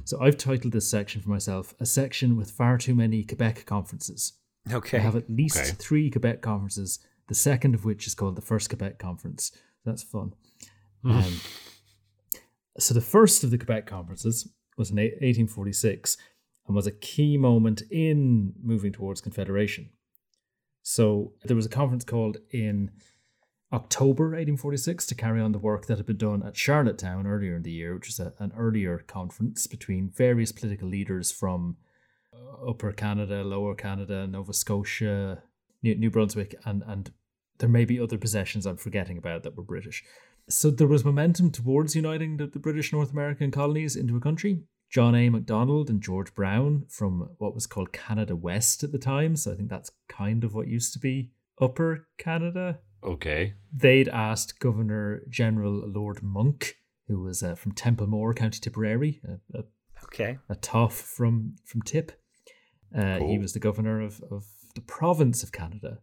So I've titled this section for myself, a section with far too many Quebec conferences. Okay. I have at least three Quebec conferences, the second of which is called the First Quebec Conference. That's fun. So the first of the Quebec conferences was in 1846 and was a key moment in moving towards confederation. So there was a conference called in October 1846 to carry on the work that had been done at Charlottetown earlier in the year, which was an earlier conference between various political leaders from Upper Canada, Lower Canada, Nova Scotia, New Brunswick, and there may be other possessions I'm forgetting about that were British. So there was momentum towards uniting the British North American colonies into a country. John A. Macdonald and George Brown from what was called Canada West at the time. So I think that's kind of what used to be Upper Canada. Okay. They'd asked Governor General Lord Monck, who was from Templemore, County Tipperary, a toff from Tip. Cool. He was the governor of the province of Canada,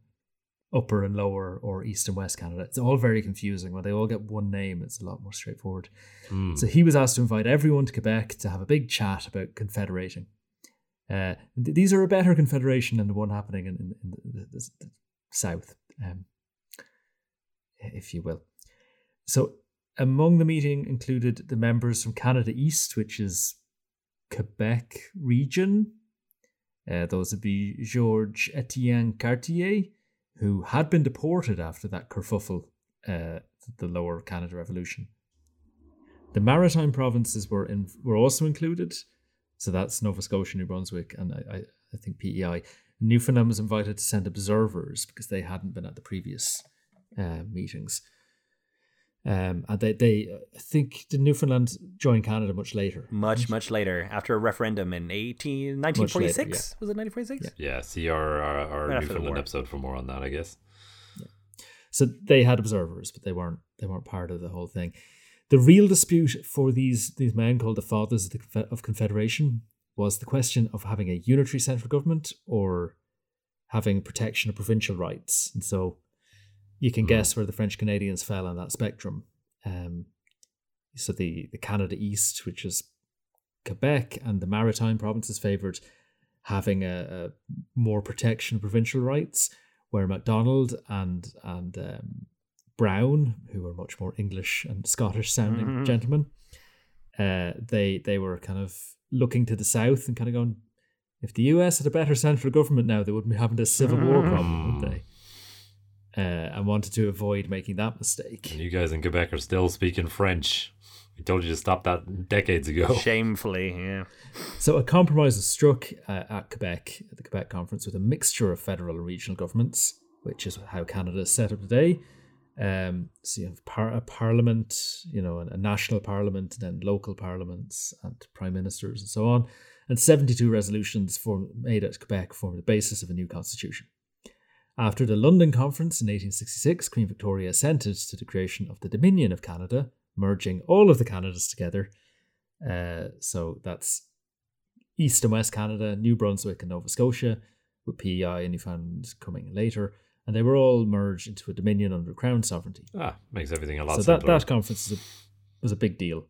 Upper and Lower or East and West Canada. It's all very confusing. When they all get one name, it's a lot more straightforward. Mm. So he was asked to invite everyone to Quebec to have a big chat about confederating. These are a better confederation than the one happening in the South, if you will. So among the meeting included the members from Canada East, which is Quebec region. Those would be Georges Etienne Cartier, who had been deported after that kerfuffle, the Lower Canada Revolution. The maritime provinces were also included. So that's Nova Scotia, New Brunswick, and I think PEI. Newfoundland was invited to send observers because they hadn't been at the previous meetings. And I think the Newfoundland joined Canada much later. Much later, after a referendum in 1946? Later, yeah. Was it 1946? Yeah, see our right Newfoundland episode for more on that, I guess. Yeah. So they had observers, but they weren't part of the whole thing. The real dispute for these men called the Fathers of Confederation was the question of having a unitary central government or having protection of provincial rights. And so you can guess where the French Canadians fell on that spectrum. So the Canada East, which is Quebec, and the Maritime provinces favoured having a more protection of provincial rights, where Macdonald and Brown, who were much more English and Scottish sounding gentlemen, they were kind of looking to the south and kind of going, if the US had a better central government now, they wouldn't be having this civil war problem, would they? And wanted to avoid making that mistake. And you guys in Quebec are still speaking French. We told you to stop that decades ago. Shamefully, yeah. So a compromise was struck at Quebec, at the Quebec Conference, with a mixture of federal and regional governments, which is how Canada is set up today. So you have a parliament, a national parliament, and then local parliaments and prime ministers and so on. And 72 resolutions made at Quebec formed the basis of a new constitution. After the London Conference in 1866, Queen Victoria assented to the creation of the Dominion of Canada, merging all of the Canadas together. So that's East and West Canada, New Brunswick and Nova Scotia, with PEI and Newfoundland coming later. And they were all merged into a dominion under Crown sovereignty. Makes everything a lot simpler. So that conference was a big deal.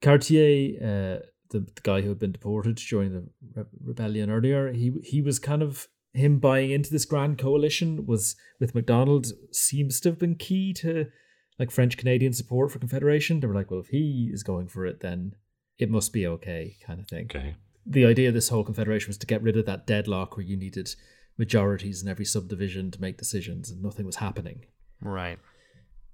Cartier, the guy who had been deported during the rebellion earlier, he was kind of... him buying into this grand coalition was with Macdonald seems to have been key to like French Canadian support for Confederation. They were like, well, if he is going for it, then it must be okay, kind of thing. Okay. The idea of this whole Confederation was to get rid of that deadlock where you needed majorities in every subdivision to make decisions, and nothing was happening. Right.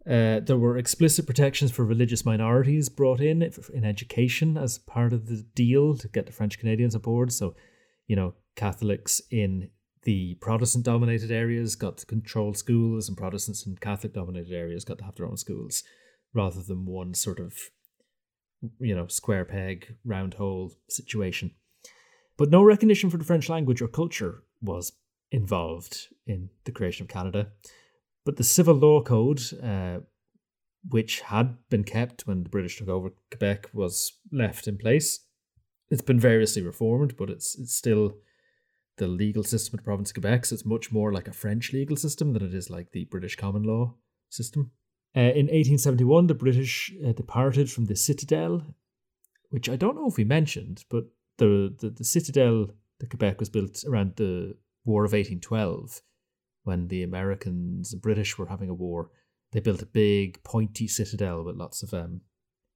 There were explicit protections for religious minorities brought in education as part of the deal to get the French Canadians on board. So, Catholics in the Protestant-dominated areas got to control schools, and Protestants in Catholic-dominated areas got to have their own schools, rather than one sort of, square peg, round hole situation. But no recognition for the French language or culture was involved in the creation of Canada. But the Civil Law Code, which had been kept when the British took over Quebec, was left in place. It's been variously reformed, but it's still... the legal system of the province of Quebec, so it's much more like a French legal system than it is like the British common law system. In 1871, the British departed from the Citadel, which I don't know if we mentioned, but the Citadel that Quebec was built around the War of 1812, when the Americans and British were having a war. They built a big pointy citadel with lots of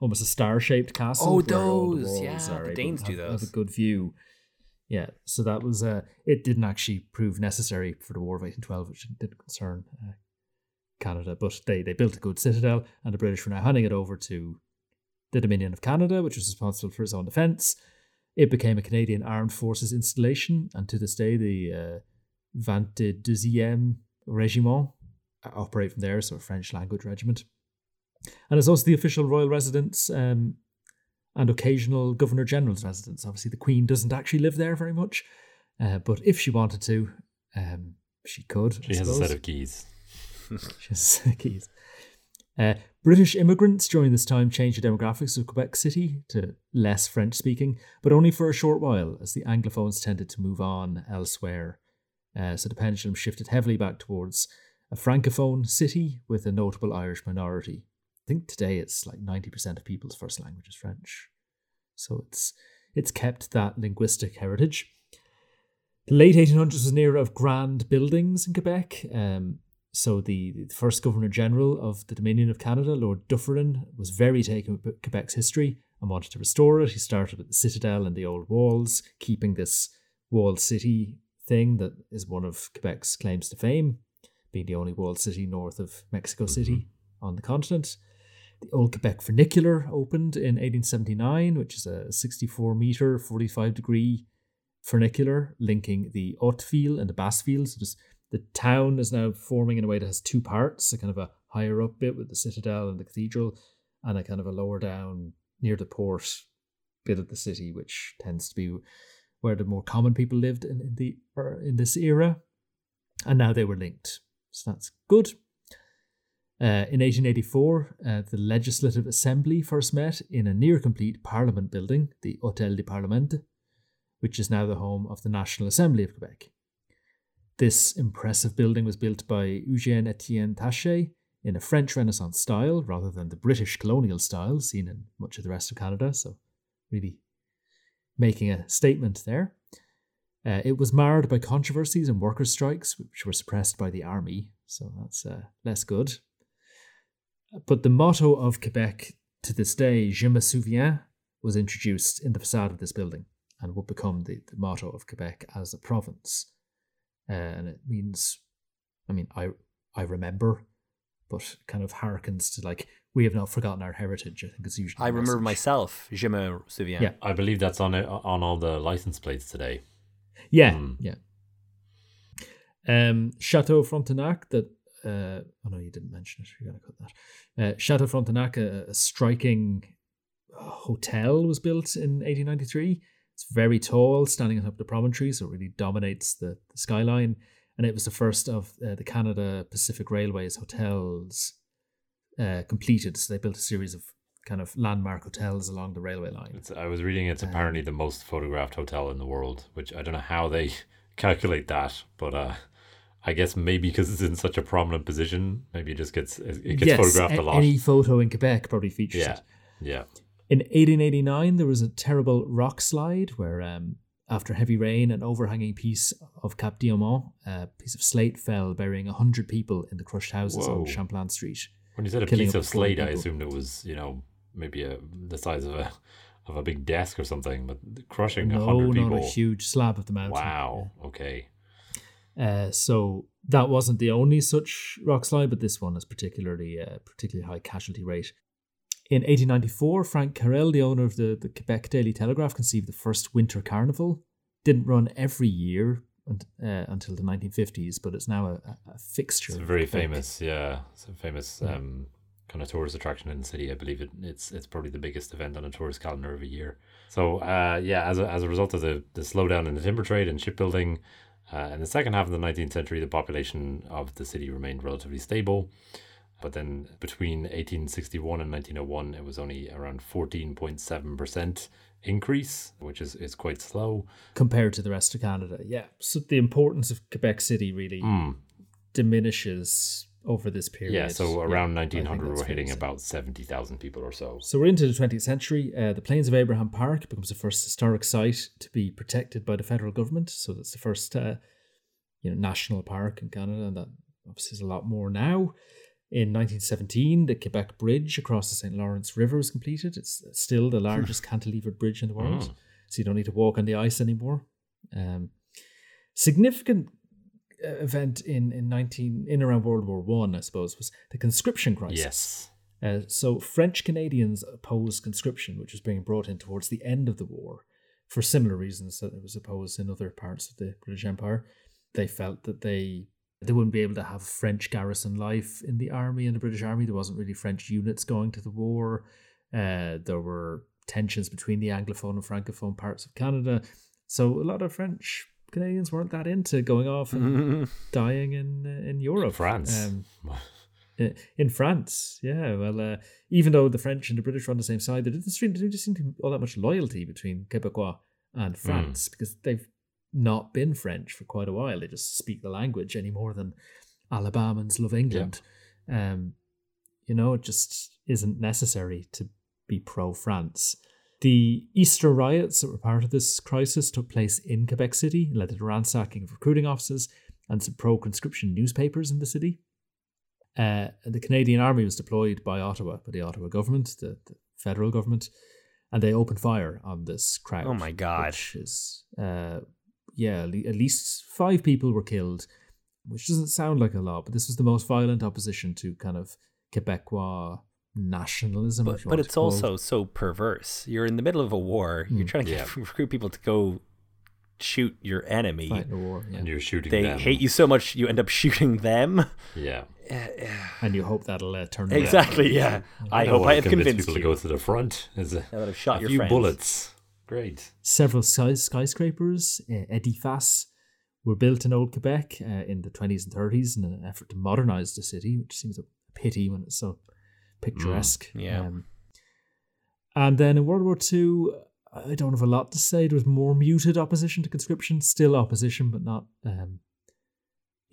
almost a star-shaped castle. Oh, those! Yeah, the Danes do those. Have a good view. Yeah, so that was, it didn't actually prove necessary for the War of 1812, which didn't concern Canada, but they built a good citadel, and the British were now handing it over to the Dominion of Canada, which was responsible for its own defence. It became a Canadian Armed Forces installation, and to this day, the 22e Regiment operate from there, so a French language regiment. And it's also the official royal residence and occasional governor general's residence. Obviously, the Queen doesn't actually live there very much, but if she wanted to, she could. She has a set of keys. She has a set of keys. British immigrants during this time changed the demographics of Quebec City to less French-speaking, but only for a short while, as the Anglophones tended to move on elsewhere. So the pendulum shifted heavily back towards a Francophone city with a notable Irish minority. I think today it's like 90% of people's first language is French. So it's kept that linguistic heritage. The late 1800s was an era of grand buildings in Quebec. So the first Governor-General of the Dominion of Canada, Lord Dufferin, was very taken with Quebec's history and wanted to restore it. He started with the citadel and the old walls, keeping this walled city thing that is one of Quebec's claims to fame, being the only walled city north of Mexico City on the continent. The Old Quebec Vernacular opened in 1879, which is a 64-metre, 45-degree vernacular linking the Hauteville and the Basseville. So just the town is now forming in a way that has two parts, a kind of a higher up bit with the citadel and the cathedral, and a kind of a lower down near the port bit of the city, which tends to be where the more common people lived in this era. And now they were linked. So that's good. In 1884, the Legislative Assembly first met in a near-complete Parliament building, the Hotel du Parlement, which is now the home of the National Assembly of Quebec. This impressive building was built by Eugène Étienne Taché in a French Renaissance style rather than the British colonial style seen in much of the rest of Canada, so really making a statement there. It was marred by controversies and workers' strikes, which were suppressed by the army, so that's less good. But the motto of Quebec to this day, Je me souviens, was introduced in the facade of this building and would become the motto of Quebec as a province. And it means, I remember, but kind of harkens to like, we have not forgotten our heritage. I think it's usually. I remember myself. Je me souviens. Yeah. I believe that's on all the license plates today. Yeah. Yeah. Chateau Frontenac, that, oh no, you didn't mention it. You're going to cut that. Chateau Frontenac, a striking hotel was built in 1893. It's very tall, standing on top of the promontory, so it really dominates the skyline. And it was the first of the Canada Pacific Railway's hotels completed. So they built a series of kind of landmark hotels along the railway line. I was reading it's apparently the most photographed hotel in the world, which I don't know how they calculate that, but I guess maybe because it's in such a prominent position, maybe it gets photographed a lot. Any photo in Quebec probably features it. Yeah. In 1889, there was a terrible rock slide where, after heavy rain, an overhanging piece of Cap Diamant, a piece of slate, fell, burying 100 people in the crushed houses on Champlain Street. When you said a piece of slate, I assumed it was, maybe the size of a big desk or something, but crushing 100 people. No, not a huge slab of the mountain. Wow, okay. So that wasn't the only such rock slide, but this one is particularly high casualty rate. In 1894, Frank Carrel, the owner of the Quebec Daily Telegraph, conceived the first winter carnival. Didn't run every year until the 1950s, but it's now a fixture. It's very famous, yeah. It's a famous kind of tourist attraction in the city. I believe it's probably the biggest event on a tourist calendar of a year. So, as a result of the slowdown in the timber trade and shipbuilding, in the second half of the 19th century, the population of the city remained relatively stable. But then between 1861 and 1901, it was only around 14.7% increase, which is quite slow. Compared to the rest of Canada, yeah. So the importance of Quebec City really diminishes over this period. Yeah, so around 1900, we're hitting about 70,000 people or so. So we're into the 20th century. The Plains of Abraham Park becomes the first historic site to be protected by the federal government. So that's the first national park in Canada, and that obviously is a lot more now. In 1917, the Quebec Bridge across the St. Lawrence River was completed. It's still the largest cantilevered bridge in the world, so you don't need to walk on the ice anymore. Significant event in around World War One, I suppose, was the conscription crisis. Yes. So French Canadians opposed conscription, which was being brought in towards the end of the war, for similar reasons that it was opposed in other parts of the British Empire. They felt that they They wouldn't be able to have French garrison life in the army, in the British army. There wasn't really French units going to the war. There were tensions between the Anglophone and Francophone parts of Canada. So a lot of French Canadians weren't that into going off and dying in Europe. France. In France, yeah. Well, even though the French and the British were on the same side, there didn't seem to be all that much loyalty between Quebecois and France because they've not been French for quite a while. They just speak the language any more than Alabamans love England. Yep. You know, it just isn't necessary to be pro-France. The Easter riots that were part of this crisis took place in Quebec City, led to the ransacking of recruiting offices and some pro-conscription newspapers in the city. The Canadian Army was deployed by the Ottawa government, the federal government, and they opened fire on this crowd. Oh my God. Which is, at least 5 people were killed, which doesn't sound like a lot, but this was the most violent opposition to kind of Quebecois nationalism. But it's also so perverse. You're in the middle of a war. You're trying to recruit people to go shoot your enemy. Fight in a war, yeah. And you're shooting them. They hate you so much, you end up shooting them. Yeah. And you hope that'll turn around. Exactly, yeah. I hope I have convinced people to go to the front. I've shot your friends. A few bullets. Great. Several skyscrapers, édifices, were built in old Quebec in the 20s and 30s in an effort to modernize the city, which seems a pity when it's so picturesque. Yeah. And then in World War II, I don't have a lot to say. There was more muted opposition to conscription, still opposition, but not,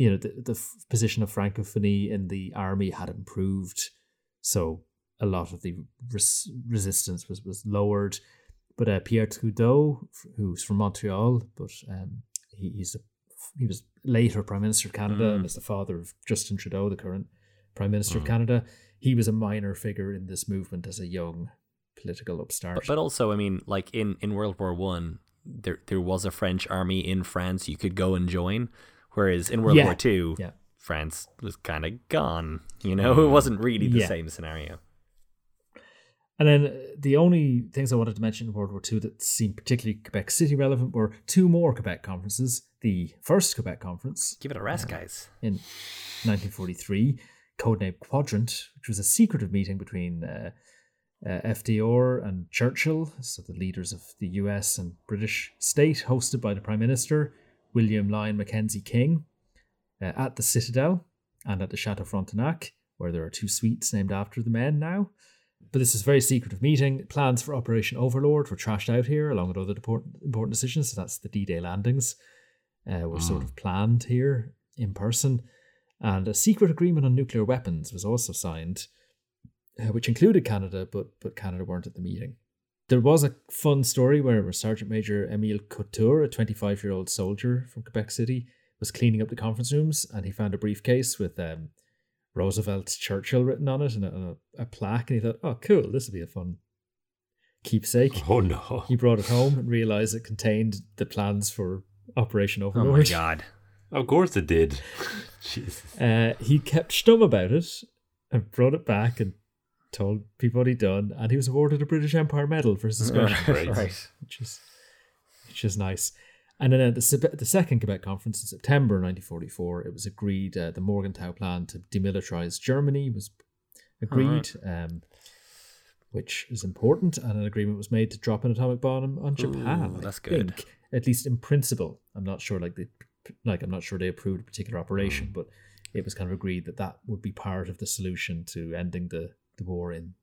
the position of Francophonie in the army had improved. So a lot of the resistance was lowered. But Pierre Trudeau, who's from Montreal, but he was later Prime Minister of Canada and is the father of Justin Trudeau, the current Prime Minister of Canada. He was a minor figure in this movement as a young political upstart. But also, I mean, like in World War One, there was a French army in France you could go and join, whereas in World War Two, France was kind of gone. You know, it wasn't really the same scenario. And then the only things I wanted to mention in World War Two that seemed particularly Quebec City relevant were 2 more Quebec conferences. The first Quebec conference, give it a rest, guys, in 1943, codenamed Quadrant, which was a secretive meeting between FDR and Churchill, so the leaders of the US and British state, hosted by the Prime Minister, William Lyon Mackenzie King, at the Citadel and at the Chateau Frontenac, where there are 2 suites named after the men now. But this is a very secretive meeting. Plans for Operation Overlord were trashed out here, along with other important decisions. So that's the D-Day landings were sort of planned here in person. And a secret agreement on nuclear weapons was also signed, which included Canada, but Canada weren't at the meeting. There was a fun story where Sergeant Major Émile Couture, a 25-year-old soldier from Quebec City, was cleaning up the conference rooms and he found a briefcase with Roosevelt Churchill written on it and a plaque, and he thought, oh cool, this will be a fun keepsake. Oh no. He brought it home and realised it contained the plans for Operation Overlord. Oh my God. Of course it did. Jesus. He kept stum about it and brought it back and told people what he'd done, and he was awarded a British Empire Medal for his discovery. Right. Which is nice. And then at the second Quebec conference in September 1944, it was agreed the Morgenthau plan to demilitarize Germany was agreed, which is important, and an agreement was made to drop an atomic bomb on Japan. Ooh, that's good. At least in principle. I'm not sure I'm not sure they approved a particular operation, but it was kind of agreed that would be part of the solution to ending the war in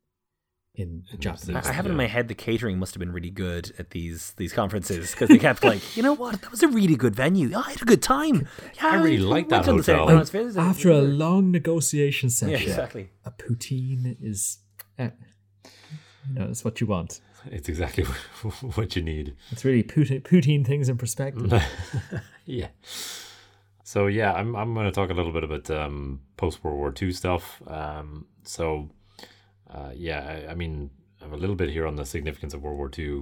Japan. I have it in my head the catering must have been really good at these conferences, because they kept like, you know what, that was a really good venue. I had a good time. Yeah, I really liked that hotel. After a long negotiation session, a poutine is, it's what you want. It's exactly what you need. It's really poutine things in perspective. Yeah. So yeah, I'm going to talk a little bit about post-World War II stuff. I have a little bit here on the significance of World War II.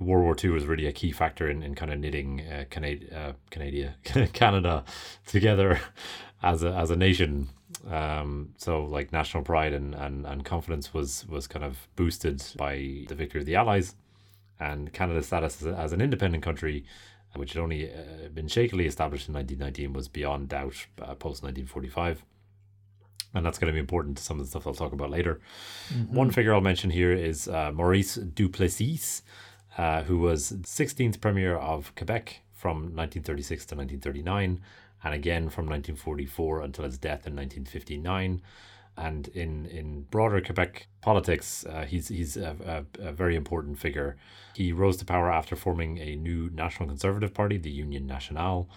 World War II was really a key factor in kind of knitting Canada together as a nation. So like national pride and confidence was kind of boosted by the victory of the Allies, and Canada's status as an independent country which had only been shakily established in 1919, was beyond doubt post-1945. And that's going to be important to some of the stuff I'll talk about later. Mm-hmm. One figure I'll mention here is Maurice Duplessis, who was 16th Premier of Quebec from 1936 to 1939, and again from 1944 until his death in 1959. And in broader Quebec politics, he's a very important figure. He rose to power after forming a new national conservative party, the Union Nationale.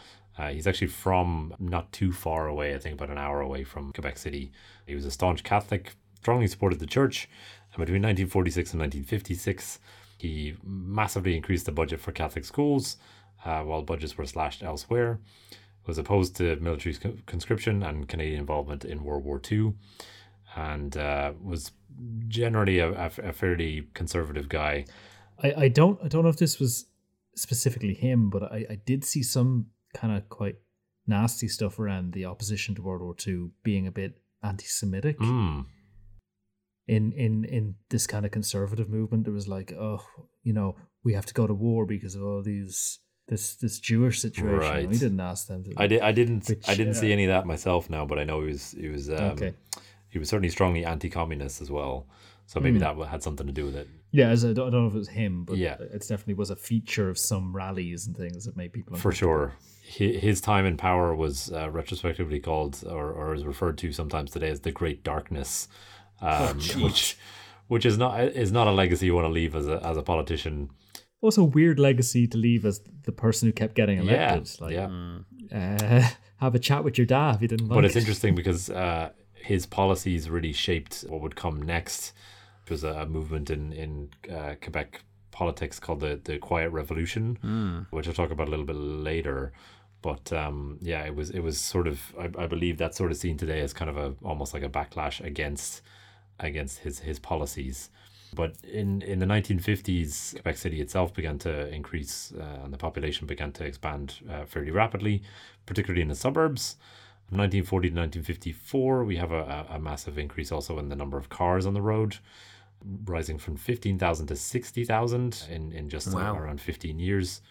He's actually from not too far away, I think about an hour away from Quebec City. He was a staunch Catholic, strongly supported the church, and between 1946 and 1956, he massively increased the budget for Catholic schools, while budgets were slashed elsewhere. Was opposed to military conscription and Canadian involvement in World War II, and was generally a fairly conservative guy. I don't know if this was specifically him, but I did see some kind of quite nasty stuff around the opposition to World War II being a bit anti-Semitic. Mm. In this kind of conservative movement, it was like, oh, you know, we have to go to war because of all these... This Jewish situation. Right. We didn't ask them. I didn't see any of that myself now, but I know he was certainly strongly anti-communist as well. So maybe that had something to do with it. Yeah, I don't know if it was him, but it definitely was a feature of some rallies and things that made people uncomfortable. For sure. His time in power was retrospectively called or is referred to sometimes today as the Great Darkness, which is not a legacy you want to leave as a politician. Also, weird legacy to leave as the person who kept getting elected. Yeah, have a chat with your dad if you didn't like it. But it's interesting because his policies really shaped what would come next. There was a movement in Quebec politics called the Quiet Revolution, which I'll talk about a little bit later. But it was sort of, I believe that's sort of seen today as kind of almost like a backlash against his policies. But in the 1950s, Quebec City itself began to increase and the population began to expand fairly rapidly, particularly in the suburbs. From 1940 to 1954, we have a massive increase also in the number of cars on the road, rising from 15,000 to 60,000 in just around 15 years.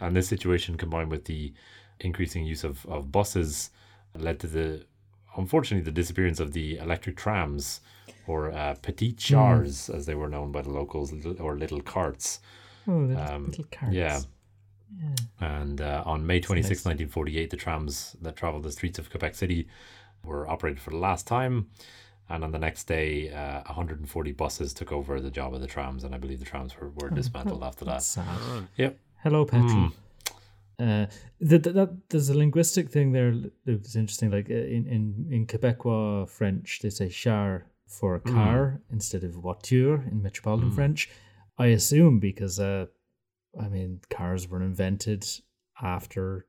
And this situation, combined with the increasing use of buses, led to unfortunately the disappearance of the electric trams, or petite chars, as they were known by the locals, or little carts. Oh, little carts. Yeah. And on May 26, 1948, the trams that traveled the streets of Quebec City were operated for the last time. And on the next day, 140 buses took over the job of the trams, and I believe the trams were dismantled after that. That's sad. Yep. Hello, petrol. There's a linguistic thing there. It's interesting. Like in Quebecois French, they say char for a car instead of voiture in metropolitan French. I assume because, cars were invented after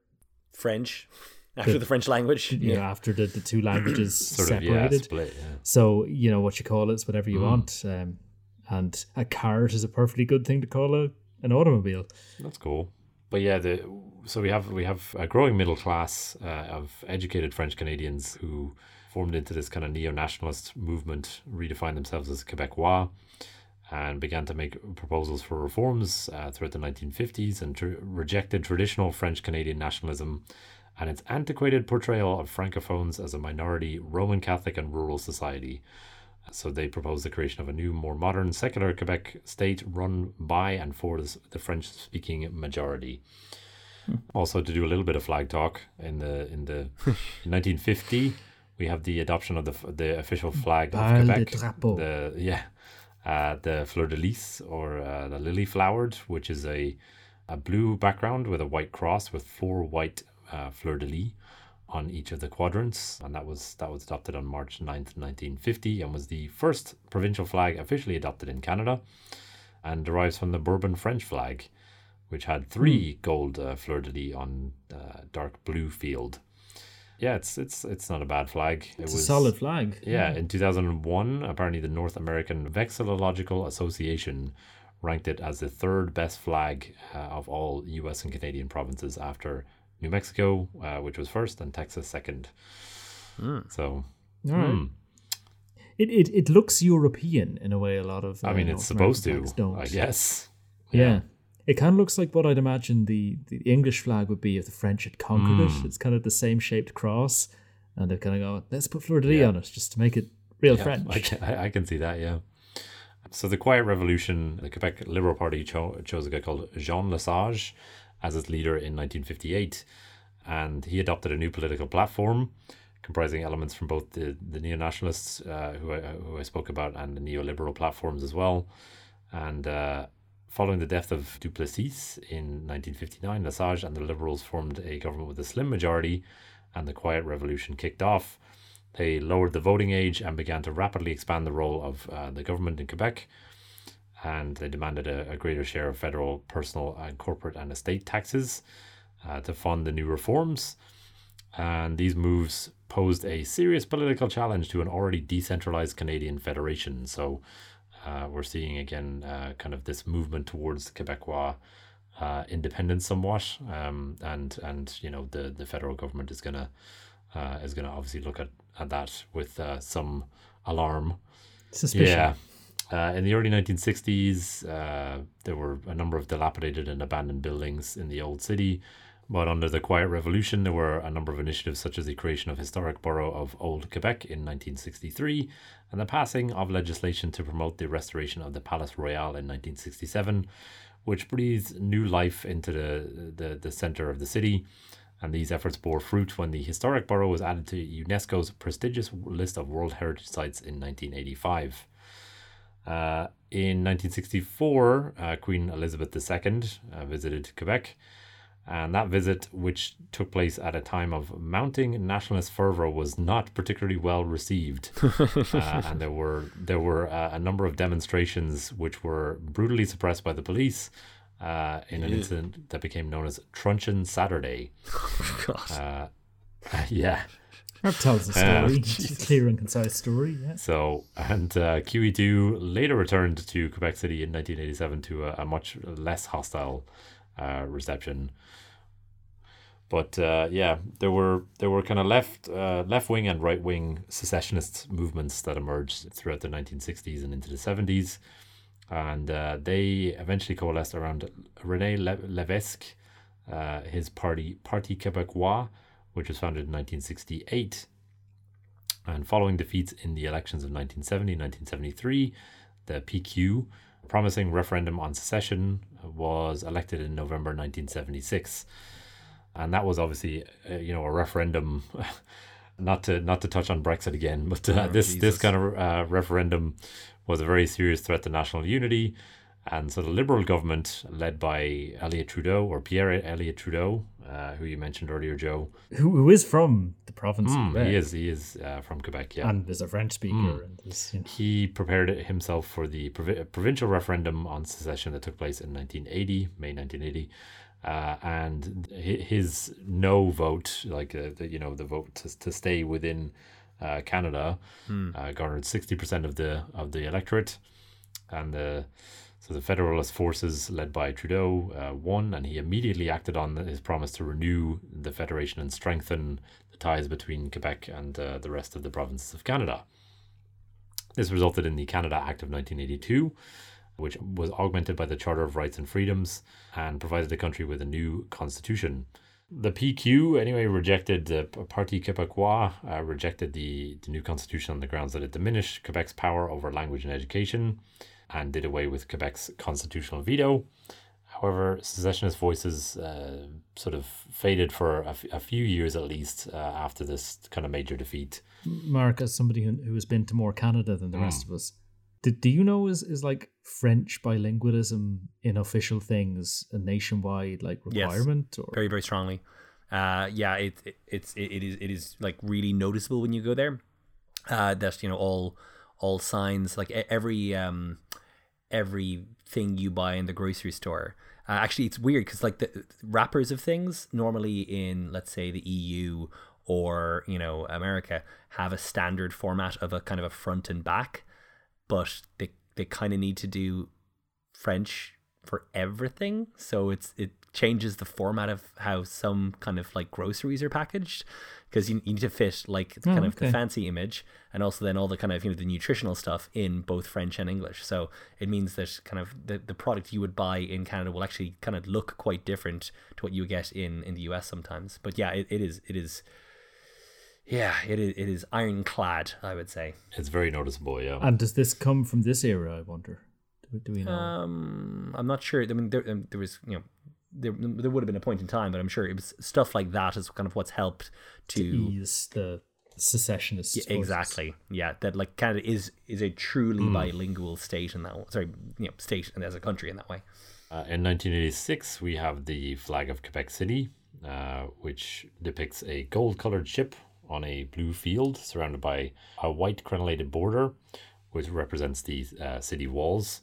French, after the French language. Yeah, after the two languages separated. Split, yeah. So, you know, what you call it's whatever you want. And a cart is a perfectly good thing to call an automobile. That's cool. But yeah, so we have a growing middle class of educated French Canadians who formed into this kind of neo-nationalist movement, redefined themselves as Quebecois, and began to make proposals for reforms throughout the 1950s and rejected traditional French Canadian nationalism and its antiquated portrayal of Francophones as a minority Roman Catholic and rural society. So they proposed the creation of a new, more modern, secular Quebec state run by and for the French-speaking majority. Also, to do a little bit of flag talk, in 1950, we have the adoption of the official flag of Quebec. The fleur-de-lis, or the lily-flowered, which is a blue background with a white cross with four white fleur-de-lis on each of the quadrants, and that was adopted on March 9th, 1950, and was the first provincial flag officially adopted in Canada, and derives from the Bourbon French flag, which had three gold fleur-de-lis on dark blue field. Yeah, it's not a bad flag. It was a solid flag. Yeah, in 2001, apparently the North American Vexillological Association ranked it as the third best flag of all U.S. and Canadian provinces after New Mexico, which was first, and Texas second. So, all right. It looks European in a way. A lot of it's supposed to, I guess. Yeah. It kind of looks like what I'd imagine the English flag would be if the French had conquered it. It's kind of the same shaped cross, and they're kind of go, let's put fleur-de-lis on it just to make it real French. I can see that, yeah. So the Quiet Revolution, the Quebec Liberal Party chose a guy called Jean Lesage as its leader in 1958, and he adopted a new political platform comprising elements from both the neo-nationalists who I spoke about and the neoliberal platforms as well. And following the death of Duplessis in 1959, Lesage and the Liberals formed a government with a slim majority, and the Quiet Revolution kicked off. They lowered the voting age and began to rapidly expand the role of the government in Quebec, and they demanded a greater share of federal, personal, and corporate and estate taxes to fund the new reforms. And these moves posed a serious political challenge to an already decentralized Canadian federation. So we're seeing again kind of this movement towards Quebecois independence somewhat, and you know the federal government is gonna obviously look at that with some alarm. Suspicion. Yeah. In the early 1960s, there were a number of dilapidated and abandoned buildings in the old city, but under the Quiet Revolution, there were a number of initiatives such as the creation of historic borough of Old Quebec in 1963 and the passing of legislation to promote the restoration of the Palais Royal in 1967, which breathed new life into the center of the city. And these efforts bore fruit when the historic borough was added to UNESCO's prestigious list of World Heritage Sites in 1985. In 1964, Queen Elizabeth II visited Quebec, and that visit, which took place at a time of mounting nationalist fervor, was not particularly well received. And there were a number of demonstrations which were brutally suppressed by the police, in an incident that became known as Truncheon Saturday. Oh, God. Yeah. That tells a story. It's a clear and concise story. Yeah. So, and QE2 later returned to Quebec City in 1987 to a much less hostile reception. But there were kind of left wing and right wing secessionist movements that emerged throughout the 1960s and into the 70s. And they eventually coalesced around René Lévesque, his party Québécois, which was founded in 1968. And following defeats in the elections of 1970 and 1973, the PQ, promising referendum on secession, was elected in November 1976. And that was obviously, a referendum. Not to touch on Brexit again, but this kind of referendum was a very serious threat to national unity. And so the Liberal government, led by Pierre Elliott Trudeau, who you mentioned earlier, Joe. Who is from the province of Quebec. He is from Quebec, yeah. And is a French speaker. And he prepared himself for the provincial referendum on secession that took place in May 1980. And his no vote, the vote to stay within Canada, garnered 60% of the electorate, and so the Federalist forces led by Trudeau won, and he immediately acted on his promise to renew the federation and strengthen the ties between Quebec and the rest of the provinces of Canada. This resulted in the Canada Act of 1982. Which was augmented by the Charter of Rights and Freedoms and provided the country with a new constitution. The PQ, anyway, rejected the Parti Québécois, rejected the new constitution on the grounds that it diminished Quebec's power over language and education and did away with Quebec's constitutional veto. However, secessionist voices sort of faded for a few years at least after this kind of major defeat. Mark, as somebody who has been to more Canada than the rest of us, do you know is like French bilingualism in official things a nationwide requirement? Yes, or? Very, very strongly. It is like really noticeable when you go there. That's all signs, like every thing you buy in the grocery store. Actually, it's weird because like the wrappers of things normally in, let's say, the EU or America have a standard format of a kind of a front and back. But they kind of need to do French for everything, so it changes the format of how some kind of like groceries are packaged, because you need to fit like the fancy image and also then all the kind of, you know, the nutritional stuff in both French and English. So it means that kind of the product you would buy in Canada will actually kind of look quite different to what you get in the US sometimes. But yeah, it is ironclad, I would say. It's very noticeable, yeah. And does this come from this era, I wonder? Do we know? I'm not sure. I mean, there was, you know, there would have been a point in time, but I'm sure it was stuff like that is kind of what's helped to ease the secessionist. Yeah, exactly. Yeah, that like Canada is a truly bilingual state in that one. Sorry, you know, state and as a country in that way. In 1986, we have the flag of Quebec City, which depicts a gold-colored ship on a blue field surrounded by a white crenellated border, which represents the city walls.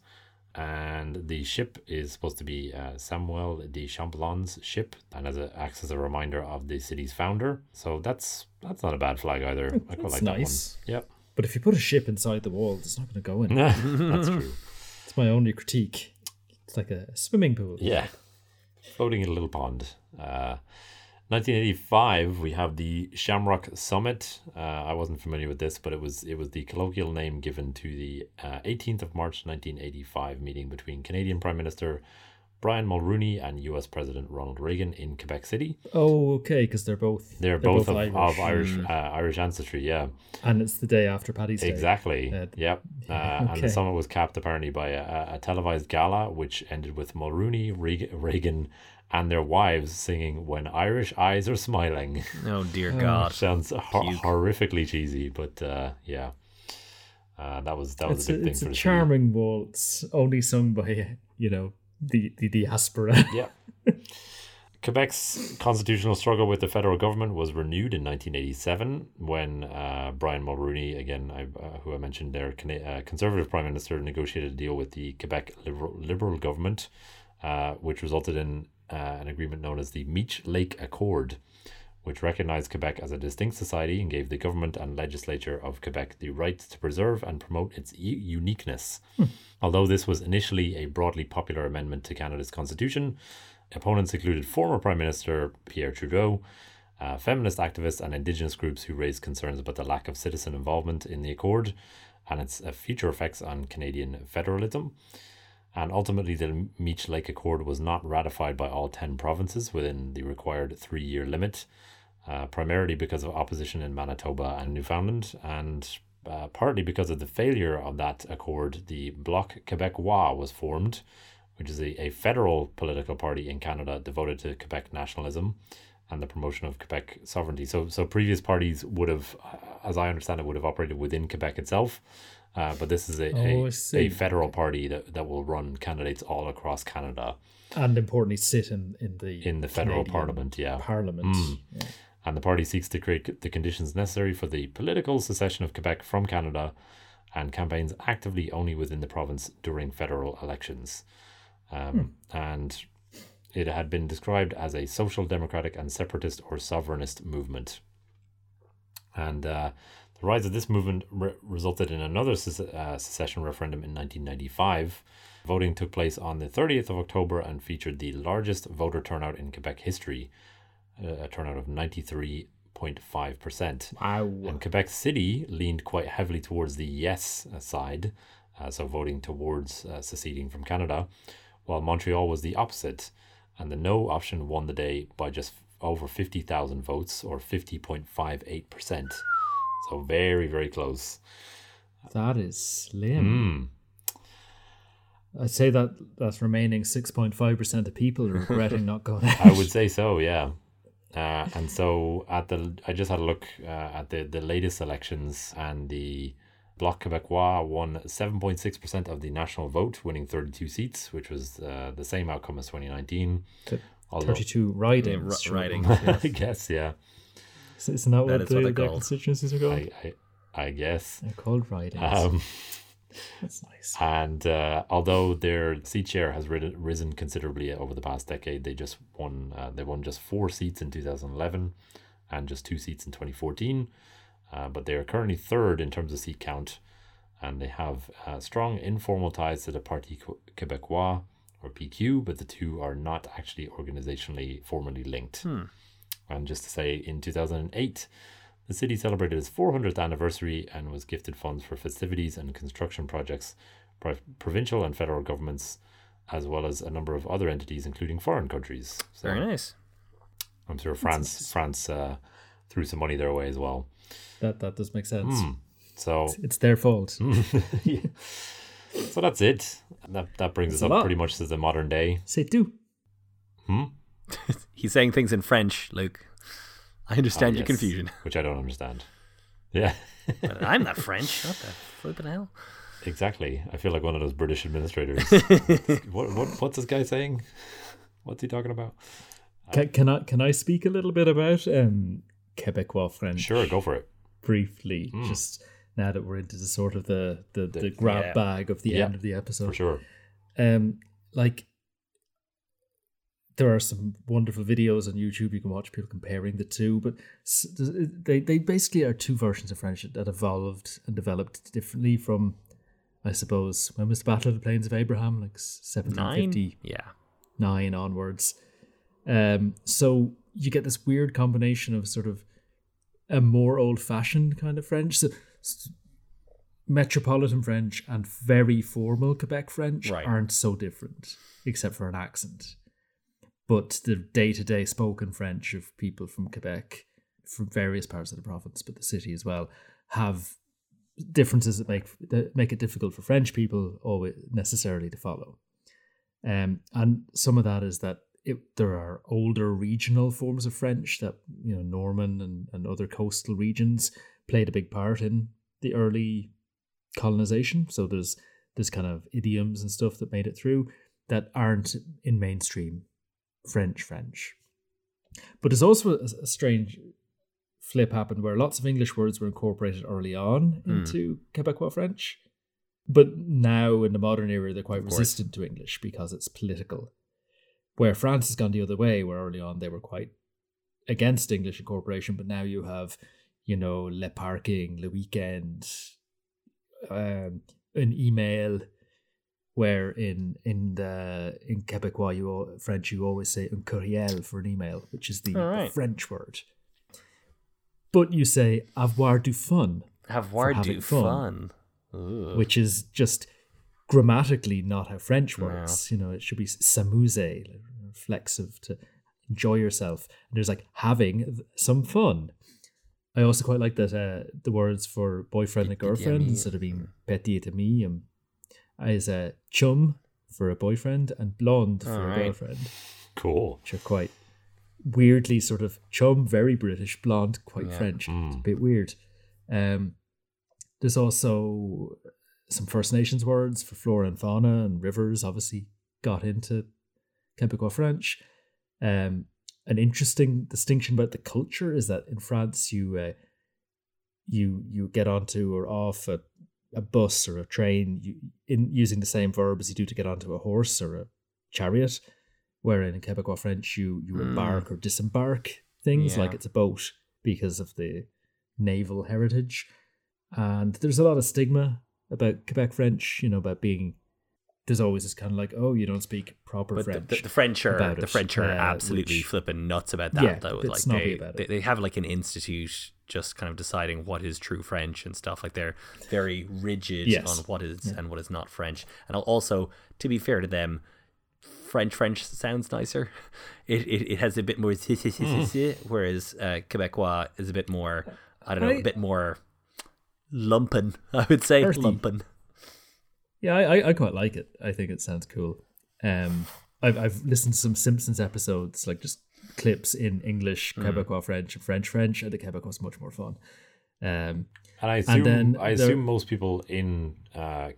And the ship is supposed to be Samuel de Champlain's ship, and acts as a reminder of the city's founder. So that's not a bad flag either. I quite like nice. That one. Yep. But if you put a ship inside the walls, it's not going to go in. That's true. It's my only critique. It's like a swimming pool. Yeah. Floating in a little pond. 1985, we have the Shamrock Summit. I wasn't familiar with this, but it was the colloquial name given to the 18th of March 1985 meeting between Canadian Prime Minister Brian Mulroney and U.S. President Ronald Reagan in Quebec City. Oh, okay, because they're both of Irish ancestry, yeah. And it's the day after Paddy's Day. Exactly. Yep. Okay. And the summit was capped apparently by a televised gala, which ended with Mulroney, Reagan, and their wives singing "When Irish Eyes Are Smiling." Oh dear God! Sounds horrifically cheesy, but yeah, that was a big thing. It's a charming waltz, only sung by, you know, the diaspora. Yeah. Quebec's constitutional struggle with the federal government was renewed in 1987 when Brian Mulroney, again, who I mentioned there, Conservative Prime Minister, negotiated a deal with the Quebec Liberal government, which resulted in an agreement known as the Meech Lake Accord, which recognized Quebec as a distinct society and gave the government and legislature of Quebec the right to preserve and promote its uniqueness. Although this was initially a broadly popular amendment to Canada's constitution, opponents included former Prime Minister Pierre Trudeau, feminist activists and Indigenous groups who raised concerns about the lack of citizen involvement in the accord and its future effects on Canadian federalism. And ultimately, the Meech Lake Accord was not ratified by all 10 provinces within the required 3-year limit, primarily because of opposition in Manitoba and Newfoundland, and partly because of the failure of that accord, the Bloc Québécois was formed, which is a federal political party in Canada devoted to Quebec nationalism and the promotion of Quebec sovereignty. So previous parties would have, as I understand it, would have operated within Quebec itself. But this is a federal party that will run candidates all across Canada. And importantly, sit in the federal parliament, yeah. Yeah. And the party seeks to create the conditions necessary for the political secession of Quebec from Canada and campaigns actively only within the province during federal elections. And it had been described as a social, democratic and separatist or sovereignist movement. And the rise of this movement resulted in another secession referendum in 1995. Voting took place on the 30th of October and featured the largest voter turnout in Quebec history, a turnout of 93.5%. Wow. And Quebec City leaned quite heavily towards the yes side, so voting towards seceding from Canada, while Montreal was the opposite, and the no option won the day by just over 50,000 votes, or 50.58%. So very, very close. That is slim. I'd say that remaining 6.5% of people are regretting not going out. I would say so, yeah. And so I just had a look at the latest elections, and the Bloc Québécois won 7.6% of the national vote, winning 32 seats, which was the same outcome as 2019. 32 ridings. Yes. I guess, yeah. Isn't that what their constituencies are called? I guess. They're called ridings. That's nice. And although their seat share has risen considerably over the past decade, they won just 4 seats in 2011 and just 2 seats in 2014. But they are currently third in terms of seat count, and they have strong informal ties to the Parti Québécois, or PQ, but the two are not actually organizationally formally linked. And just to say, in 2008, the city celebrated its 400th anniversary and was gifted funds for festivities and construction projects by provincial and federal governments, as well as a number of other entities, including foreign countries. So, very nice. I'm sure France threw some money their way as well. That does make sense. So it's their fault. Yeah. So that's it. That brings us up pretty much to the modern day. C'est tout. He's saying things in French, Luke. I understand your confusion. Which I don't understand. Yeah. But I'm not French. What the flippin' hell? Exactly. I feel like one of those British administrators. What's this guy saying? What's he talking about? Can I speak a little bit about Quebecois French? Sure, go for it. Briefly, just now that we're into the sort of the grab bag of the end of the episode. For sure. There are some wonderful videos on YouTube you can watch people comparing the two, but they basically are two versions of French that evolved and developed differently from, I suppose, when was the Battle of the Plains of Abraham? Like 1759? Yeah. 9 onwards. So you get this weird combination of sort of a more old-fashioned kind of French, so metropolitan French and very formal Quebec French aren't so different, except for an accent. But the day-to-day spoken French of people from Quebec, from various parts of the province, but the city as well, have differences that make it difficult for French people always necessarily to follow. And some of that is that there are older regional forms of French that, Norman and other coastal regions played a big part in the early colonization. So there's kind of idioms and stuff that made it through that aren't in mainstream French. But there's also a strange flip happened where lots of English words were incorporated early on into Quebecois French, but now in the modern era they're quite resistant to English because it's political. Where France has gone the other way, where early on they were quite against English incorporation, but now you have, le parking, le weekend, an email. Where in Quebecois French you always say un courriel for an email, which is the French word. But you say avoir du fun. Avoir du fun. Which is just grammatically not how French works. No. It should be s'amuser, reflexive, to enjoy yourself. And there's having some fun. I also quite like that the words for boyfriend and girlfriend, instead of being petit et ami and is a chum for a boyfriend and blonde for a girlfriend. Cool. Which are quite weirdly sort of chum, very British, blonde, quite French. It's a bit weird. There's also some First Nations words for flora and fauna, and rivers obviously got into Quebecois French. An interesting distinction about the culture is that in France you get onto or off a bus or a train using the same verb as you do to get onto a horse or a chariot, wherein in Quebecois French you embark or disembark things like it's a boat because of the naval heritage. And there's a lot of stigma about Quebec French, about being, there's always this kind of you don't speak proper French. The French are absolutely flipping nuts about that, though. They have an institute just kind of deciding what is true French and stuff. They're very rigid on what is and what is not French. And also, to be fair to them, French sounds nicer. It has a bit more whereas Quebecois is a bit more, a bit more lumpen, I would say. Earthy. Lumpen. Yeah, I quite like it. I think it sounds cool. I've listened to some Simpsons episodes, just clips in English, Quebecois French, and French, and the Quebecois is much more fun. And I assume most people in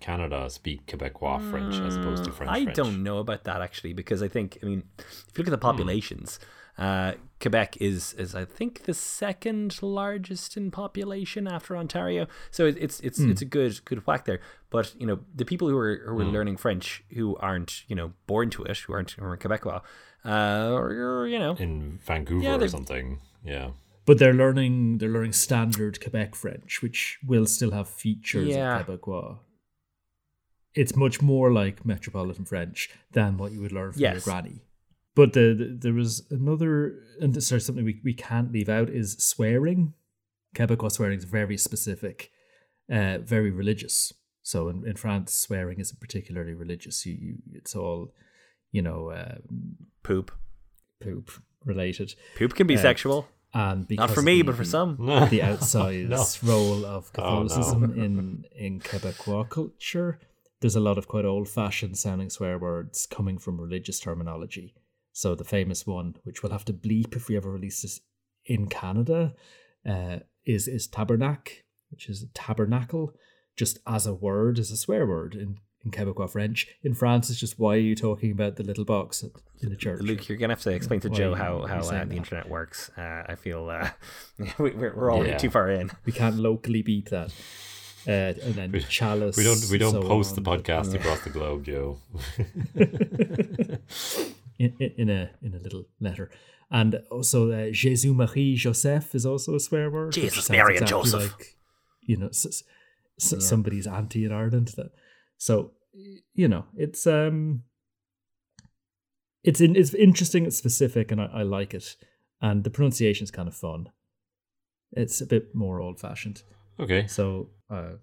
Canada speak Quebecois French as opposed to French. I don't know about that actually, because if you look at the populations, Quebec is I think the second largest in population after Ontario. So it's a good whack there. But the people who are learning French who aren't born to it, who aren't Quebecois, or in Vancouver or something, But they're learning standard Quebec French, which will still have features of Quebecois it's much more like metropolitan French than what you would learn from your granny. But there was another, and this is something we can't leave out, is swearing. Quebecois swearing is very specific, very religious. So in France, swearing isn't particularly religious. It's all, poop related. Poop can be sexual. And not for me, but for some. The outsized role of Catholicism in Quebecois culture, there's a lot of quite old-fashioned sounding swear words coming from religious terminology. So the famous one, which we'll have to bleep if we ever release this in Canada, is tabernacle, which is tabernacle, just as a word, as a swear word in Quebecois French. In France, it's just, why are you talking about the little box in the church? Luke, you're going to have to explain to Joe how the internet works. I feel we're already too far in. We can't locally beat that. And then chalice. We don't so post on the podcast across the globe, Joe. In a little letter. And also Jésus, Marie, Joseph is also a swear word. Jesus, Mary, exactly, and Joseph. Like, somebody's auntie in Ireland. So, it's it's interesting, it's specific, and I like it. And the pronunciation is kind of fun. It's a bit more old-fashioned. Okay. So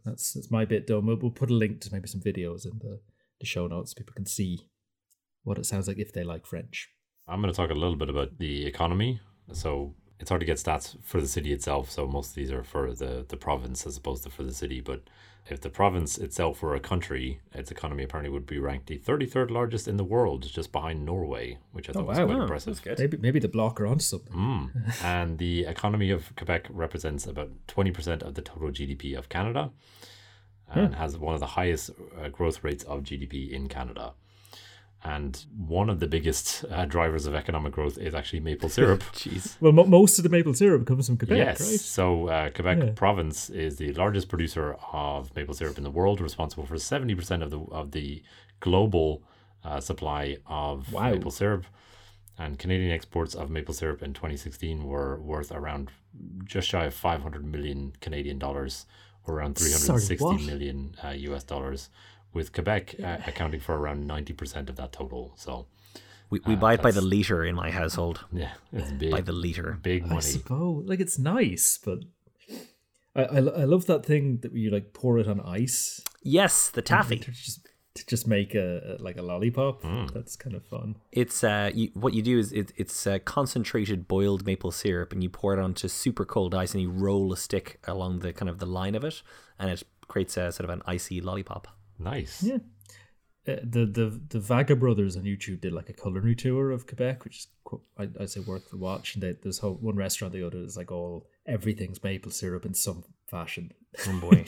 that's my bit, though. We'll put a link to maybe some videos in the show notes. People can see what it sounds like if they like French. I'm going to talk a little bit about the economy. So it's hard to get stats for the city itself. So most of these are for the province as opposed to for the city. But if the province itself were a country, its economy apparently would be ranked the 33rd largest in the world, just behind Norway, which I thought was quite impressive. Maybe the block are on something. And the economy of Quebec represents about 20% of the total GDP of Canada and has one of the highest growth rates of GDP in Canada. And one of the biggest drivers of economic growth is actually maple syrup. Jeez. Well, most of the maple syrup comes from Quebec, right? Yes. So Quebec province is the largest producer of maple syrup in the world, responsible for 70% of the global supply of maple syrup. And Canadian exports of maple syrup in 2016 were worth around just shy of $500 million Canadian dollars, or around $360 million US dollars. With Quebec accounting for around 90% of that total. So we buy it by the litre in my household. Yeah, it's big. By the litre. Big money. I suppose. Like, it's nice, but I love that thing that you like pour it on ice. Yes, the taffy. To just make a lollipop. That's kind of fun. It's what you do is it's concentrated boiled maple syrup, and you pour it onto super cold ice, and you roll a stick along the kind of the line of it, and it creates a sort of an icy lollipop. Nice. Yeah. The Vaga brothers on YouTube did like a culinary tour of Quebec, which is I'd say worth the watch. And there's one restaurant they go to is like everything's maple syrup in some fashion. Oh boy.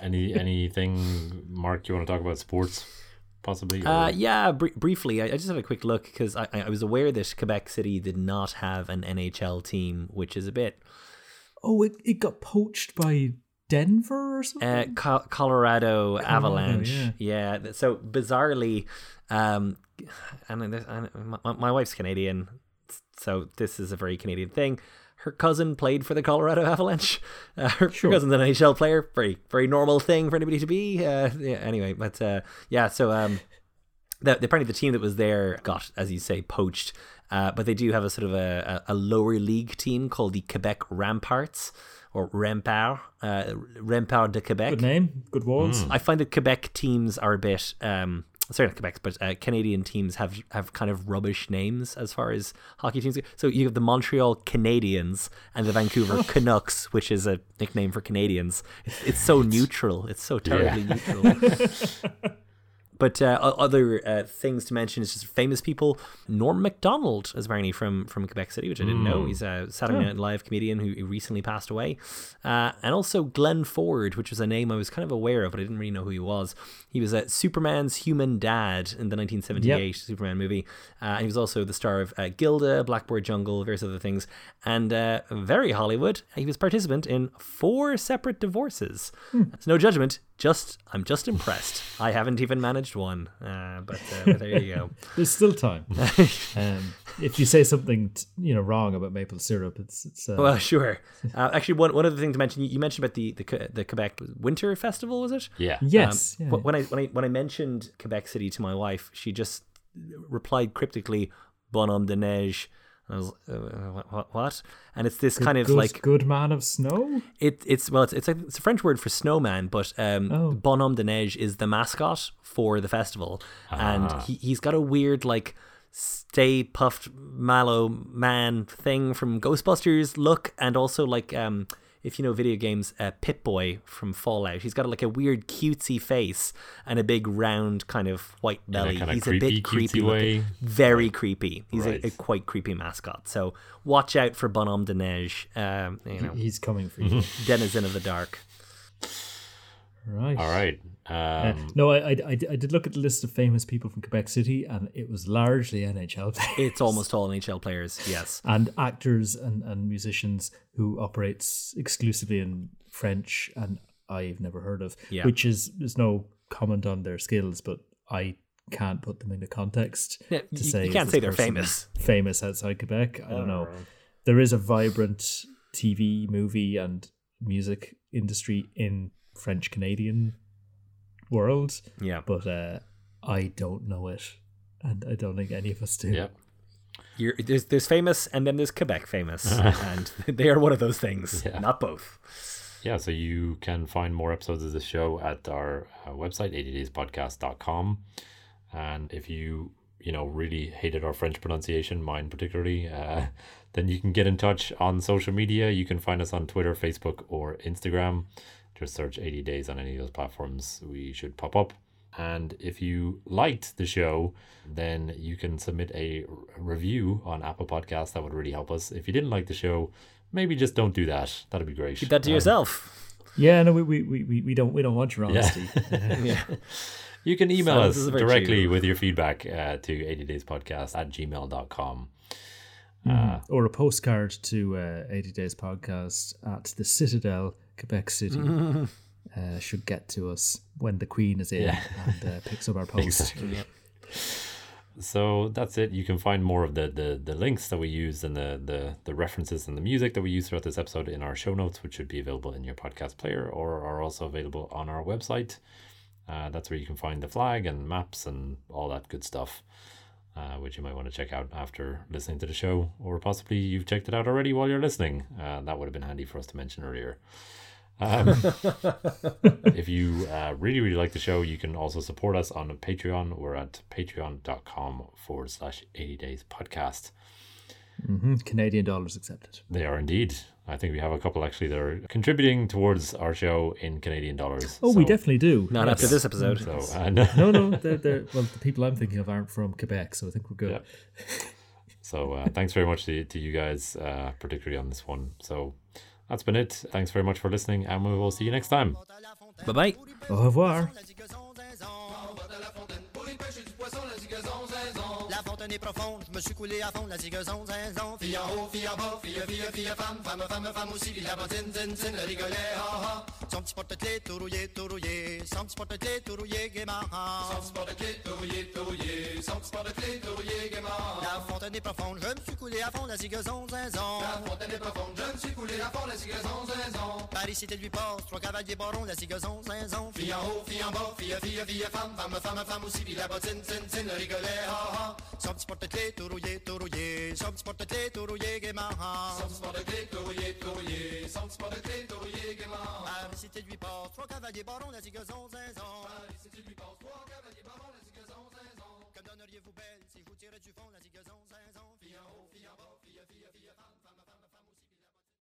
Anything, Mark, you want to talk about sports? Possibly? Briefly. I just had a quick look because I was aware that Quebec City did not have an NHL team, which is a bit... Oh, it got poached by... Denver or something? Colorado Avalanche. Yeah. So bizarrely, my wife's Canadian, so this is a very Canadian thing. Her cousin played for the Colorado Avalanche. Her cousin's an NHL player. Very, very normal thing for anybody to be. Anyway, but so apparently the team that was there got, as you say, poached. But they do have a sort of a lower league team called the Quebec Ramparts. Or Rempart de Quebec. Good name, good walls. I find that Quebec teams are a bit, sorry, not Quebec, but Canadian teams have kind of rubbish names as far as hockey teams go. So you have the Montreal Canadiens and the Vancouver Canucks, which is a nickname for Canadians. It's so neutral. It's so terribly neutral. But other things to mention is just famous people. Norm Macdonald is apparently from Quebec City, which I didn't know. He's a Saturday Night Live comedian who recently passed away. And also Glenn Ford, which was a name I was kind of aware of, but I didn't really know who he was. He was Superman's human dad in the 1978 Superman movie. And he was also the star of Gilda, Blackboard Jungle, various other things. And very Hollywood, he was participant in 4 separate divorces. It's no judgment. I'm just impressed. I haven't even managed one, but there you go. There's still time. if you say something wrong about maple syrup, it's well, sure. Actually, one other thing to mention, you mentioned about the Quebec Winter Festival, was it? Yeah. Yes. Yeah. But when I mentioned Quebec City to my wife, she just replied cryptically, "Bonhomme de neige." And I was what? And it's this good man of snow. It's a French word for snowman, but Bonhomme de Neige is the mascot for the festival, and he's got a weird Stay Puffed Mallow Man thing from Ghostbusters look, and also if you know video games, Pip-Boy from Fallout. He's got a weird cutesy face and a big round kind of white belly. He's a bit creepy looking. Very creepy. He's a quite creepy mascot. So watch out for Bonhomme de Neige. He's coming for you. Denizen of the dark. Right. All right. I did look at the list of famous people from Quebec City, and it was largely NHL players. It's almost all NHL players, yes. And actors and musicians who operates exclusively in French, and I've never heard of, which is, there's no comment on their skills, but I can't put them into context. Yeah, you can't say they're famous. Famous outside Quebec, I don't know. Right. There is a vibrant TV, movie, and music industry in French Canadian world, but I don't know it, and I don't think any of us do. Yeah. There's famous, and then there's Quebec famous, and they are one of those things, not both. Yeah, so you can find more episodes of the show at our website, 80dayspodcast.com, and if you really hated our French pronunciation, mine particularly, then you can get in touch on social media. You can find us on Twitter, Facebook, or Instagram. Just search 80 Days on any of those platforms. We should pop up. And if you liked the show, then you can submit a review on Apple Podcasts. That would really help us. If you didn't like the show, maybe just don't do that. That'd be great. Keep that to yourself. Yeah, no, we don't want your honesty. Yeah. You can email us directly with your feedback to 80dayspodcast@gmail.com. Or a postcard to 80 Days Podcast at the Citadel, Quebec City. Should get to us when the Queen is in and picks up our post. Exactly. So that's it. You can find more of the links that we use and the references and the music that we use throughout this episode in our show notes, which should be available in your podcast player or are also available on our website. That's where you can find the flag and maps and all that good stuff. Which you might want to check out after listening to the show, or possibly you've checked it out already while you're listening. That would have been handy for us to mention earlier. If you really, really like the show, you can also support us on Patreon. We're at patreon.com/ 80 Days Podcast. Mm-hmm. Canadian dollars accepted. They are indeed. I think we have a couple actually that are contributing towards our show in Canadian dollars. Oh, so, we definitely do. Not after this episode. So, no. Well, the people I'm thinking of aren't from Quebec, so I think we're good. Yeah. So thanks very much to you guys, particularly on this one. So that's been it. Thanks very much for listening, and we will see you next time. Bye-bye. Au revoir. Est profonde, je me suis coulé à fond, la zigazon, zinzon. Fille en haut, fille en bas, fille, fille, fille, femme, femme, femme, femme aussi, la bantine, zin, zin, le rigolet, ha, ha. Son petit porte-clés, tout rouillé, son petit porte-clés, tout rouillé, gaiement. Son petit porte-clés, tout rouillé, son petit porte-clés, tout rouillé, gaiement. La fontaine est profonde, je me suis coulé à fond, la zigazon, zinzon. La fontaine est profonde, je me suis coulé à fond, la zigazon, zinzon. Paris, cité de lui passe, trois cavaliers barons, la zigazon, zinzon. Fille en haut, fille en bas, fille, fille, fille, femme, femme, femme, femme aussi, la bantine, zin, zin, le rigolet, ha, ha. Some sportete to rouillé, some sportete to rouillé gaiement. Some sportete to rouillé, some sportete to rouillé gaiement. Paris, cité de lui port, trois cavaliers barons, la zigazon, zinzon.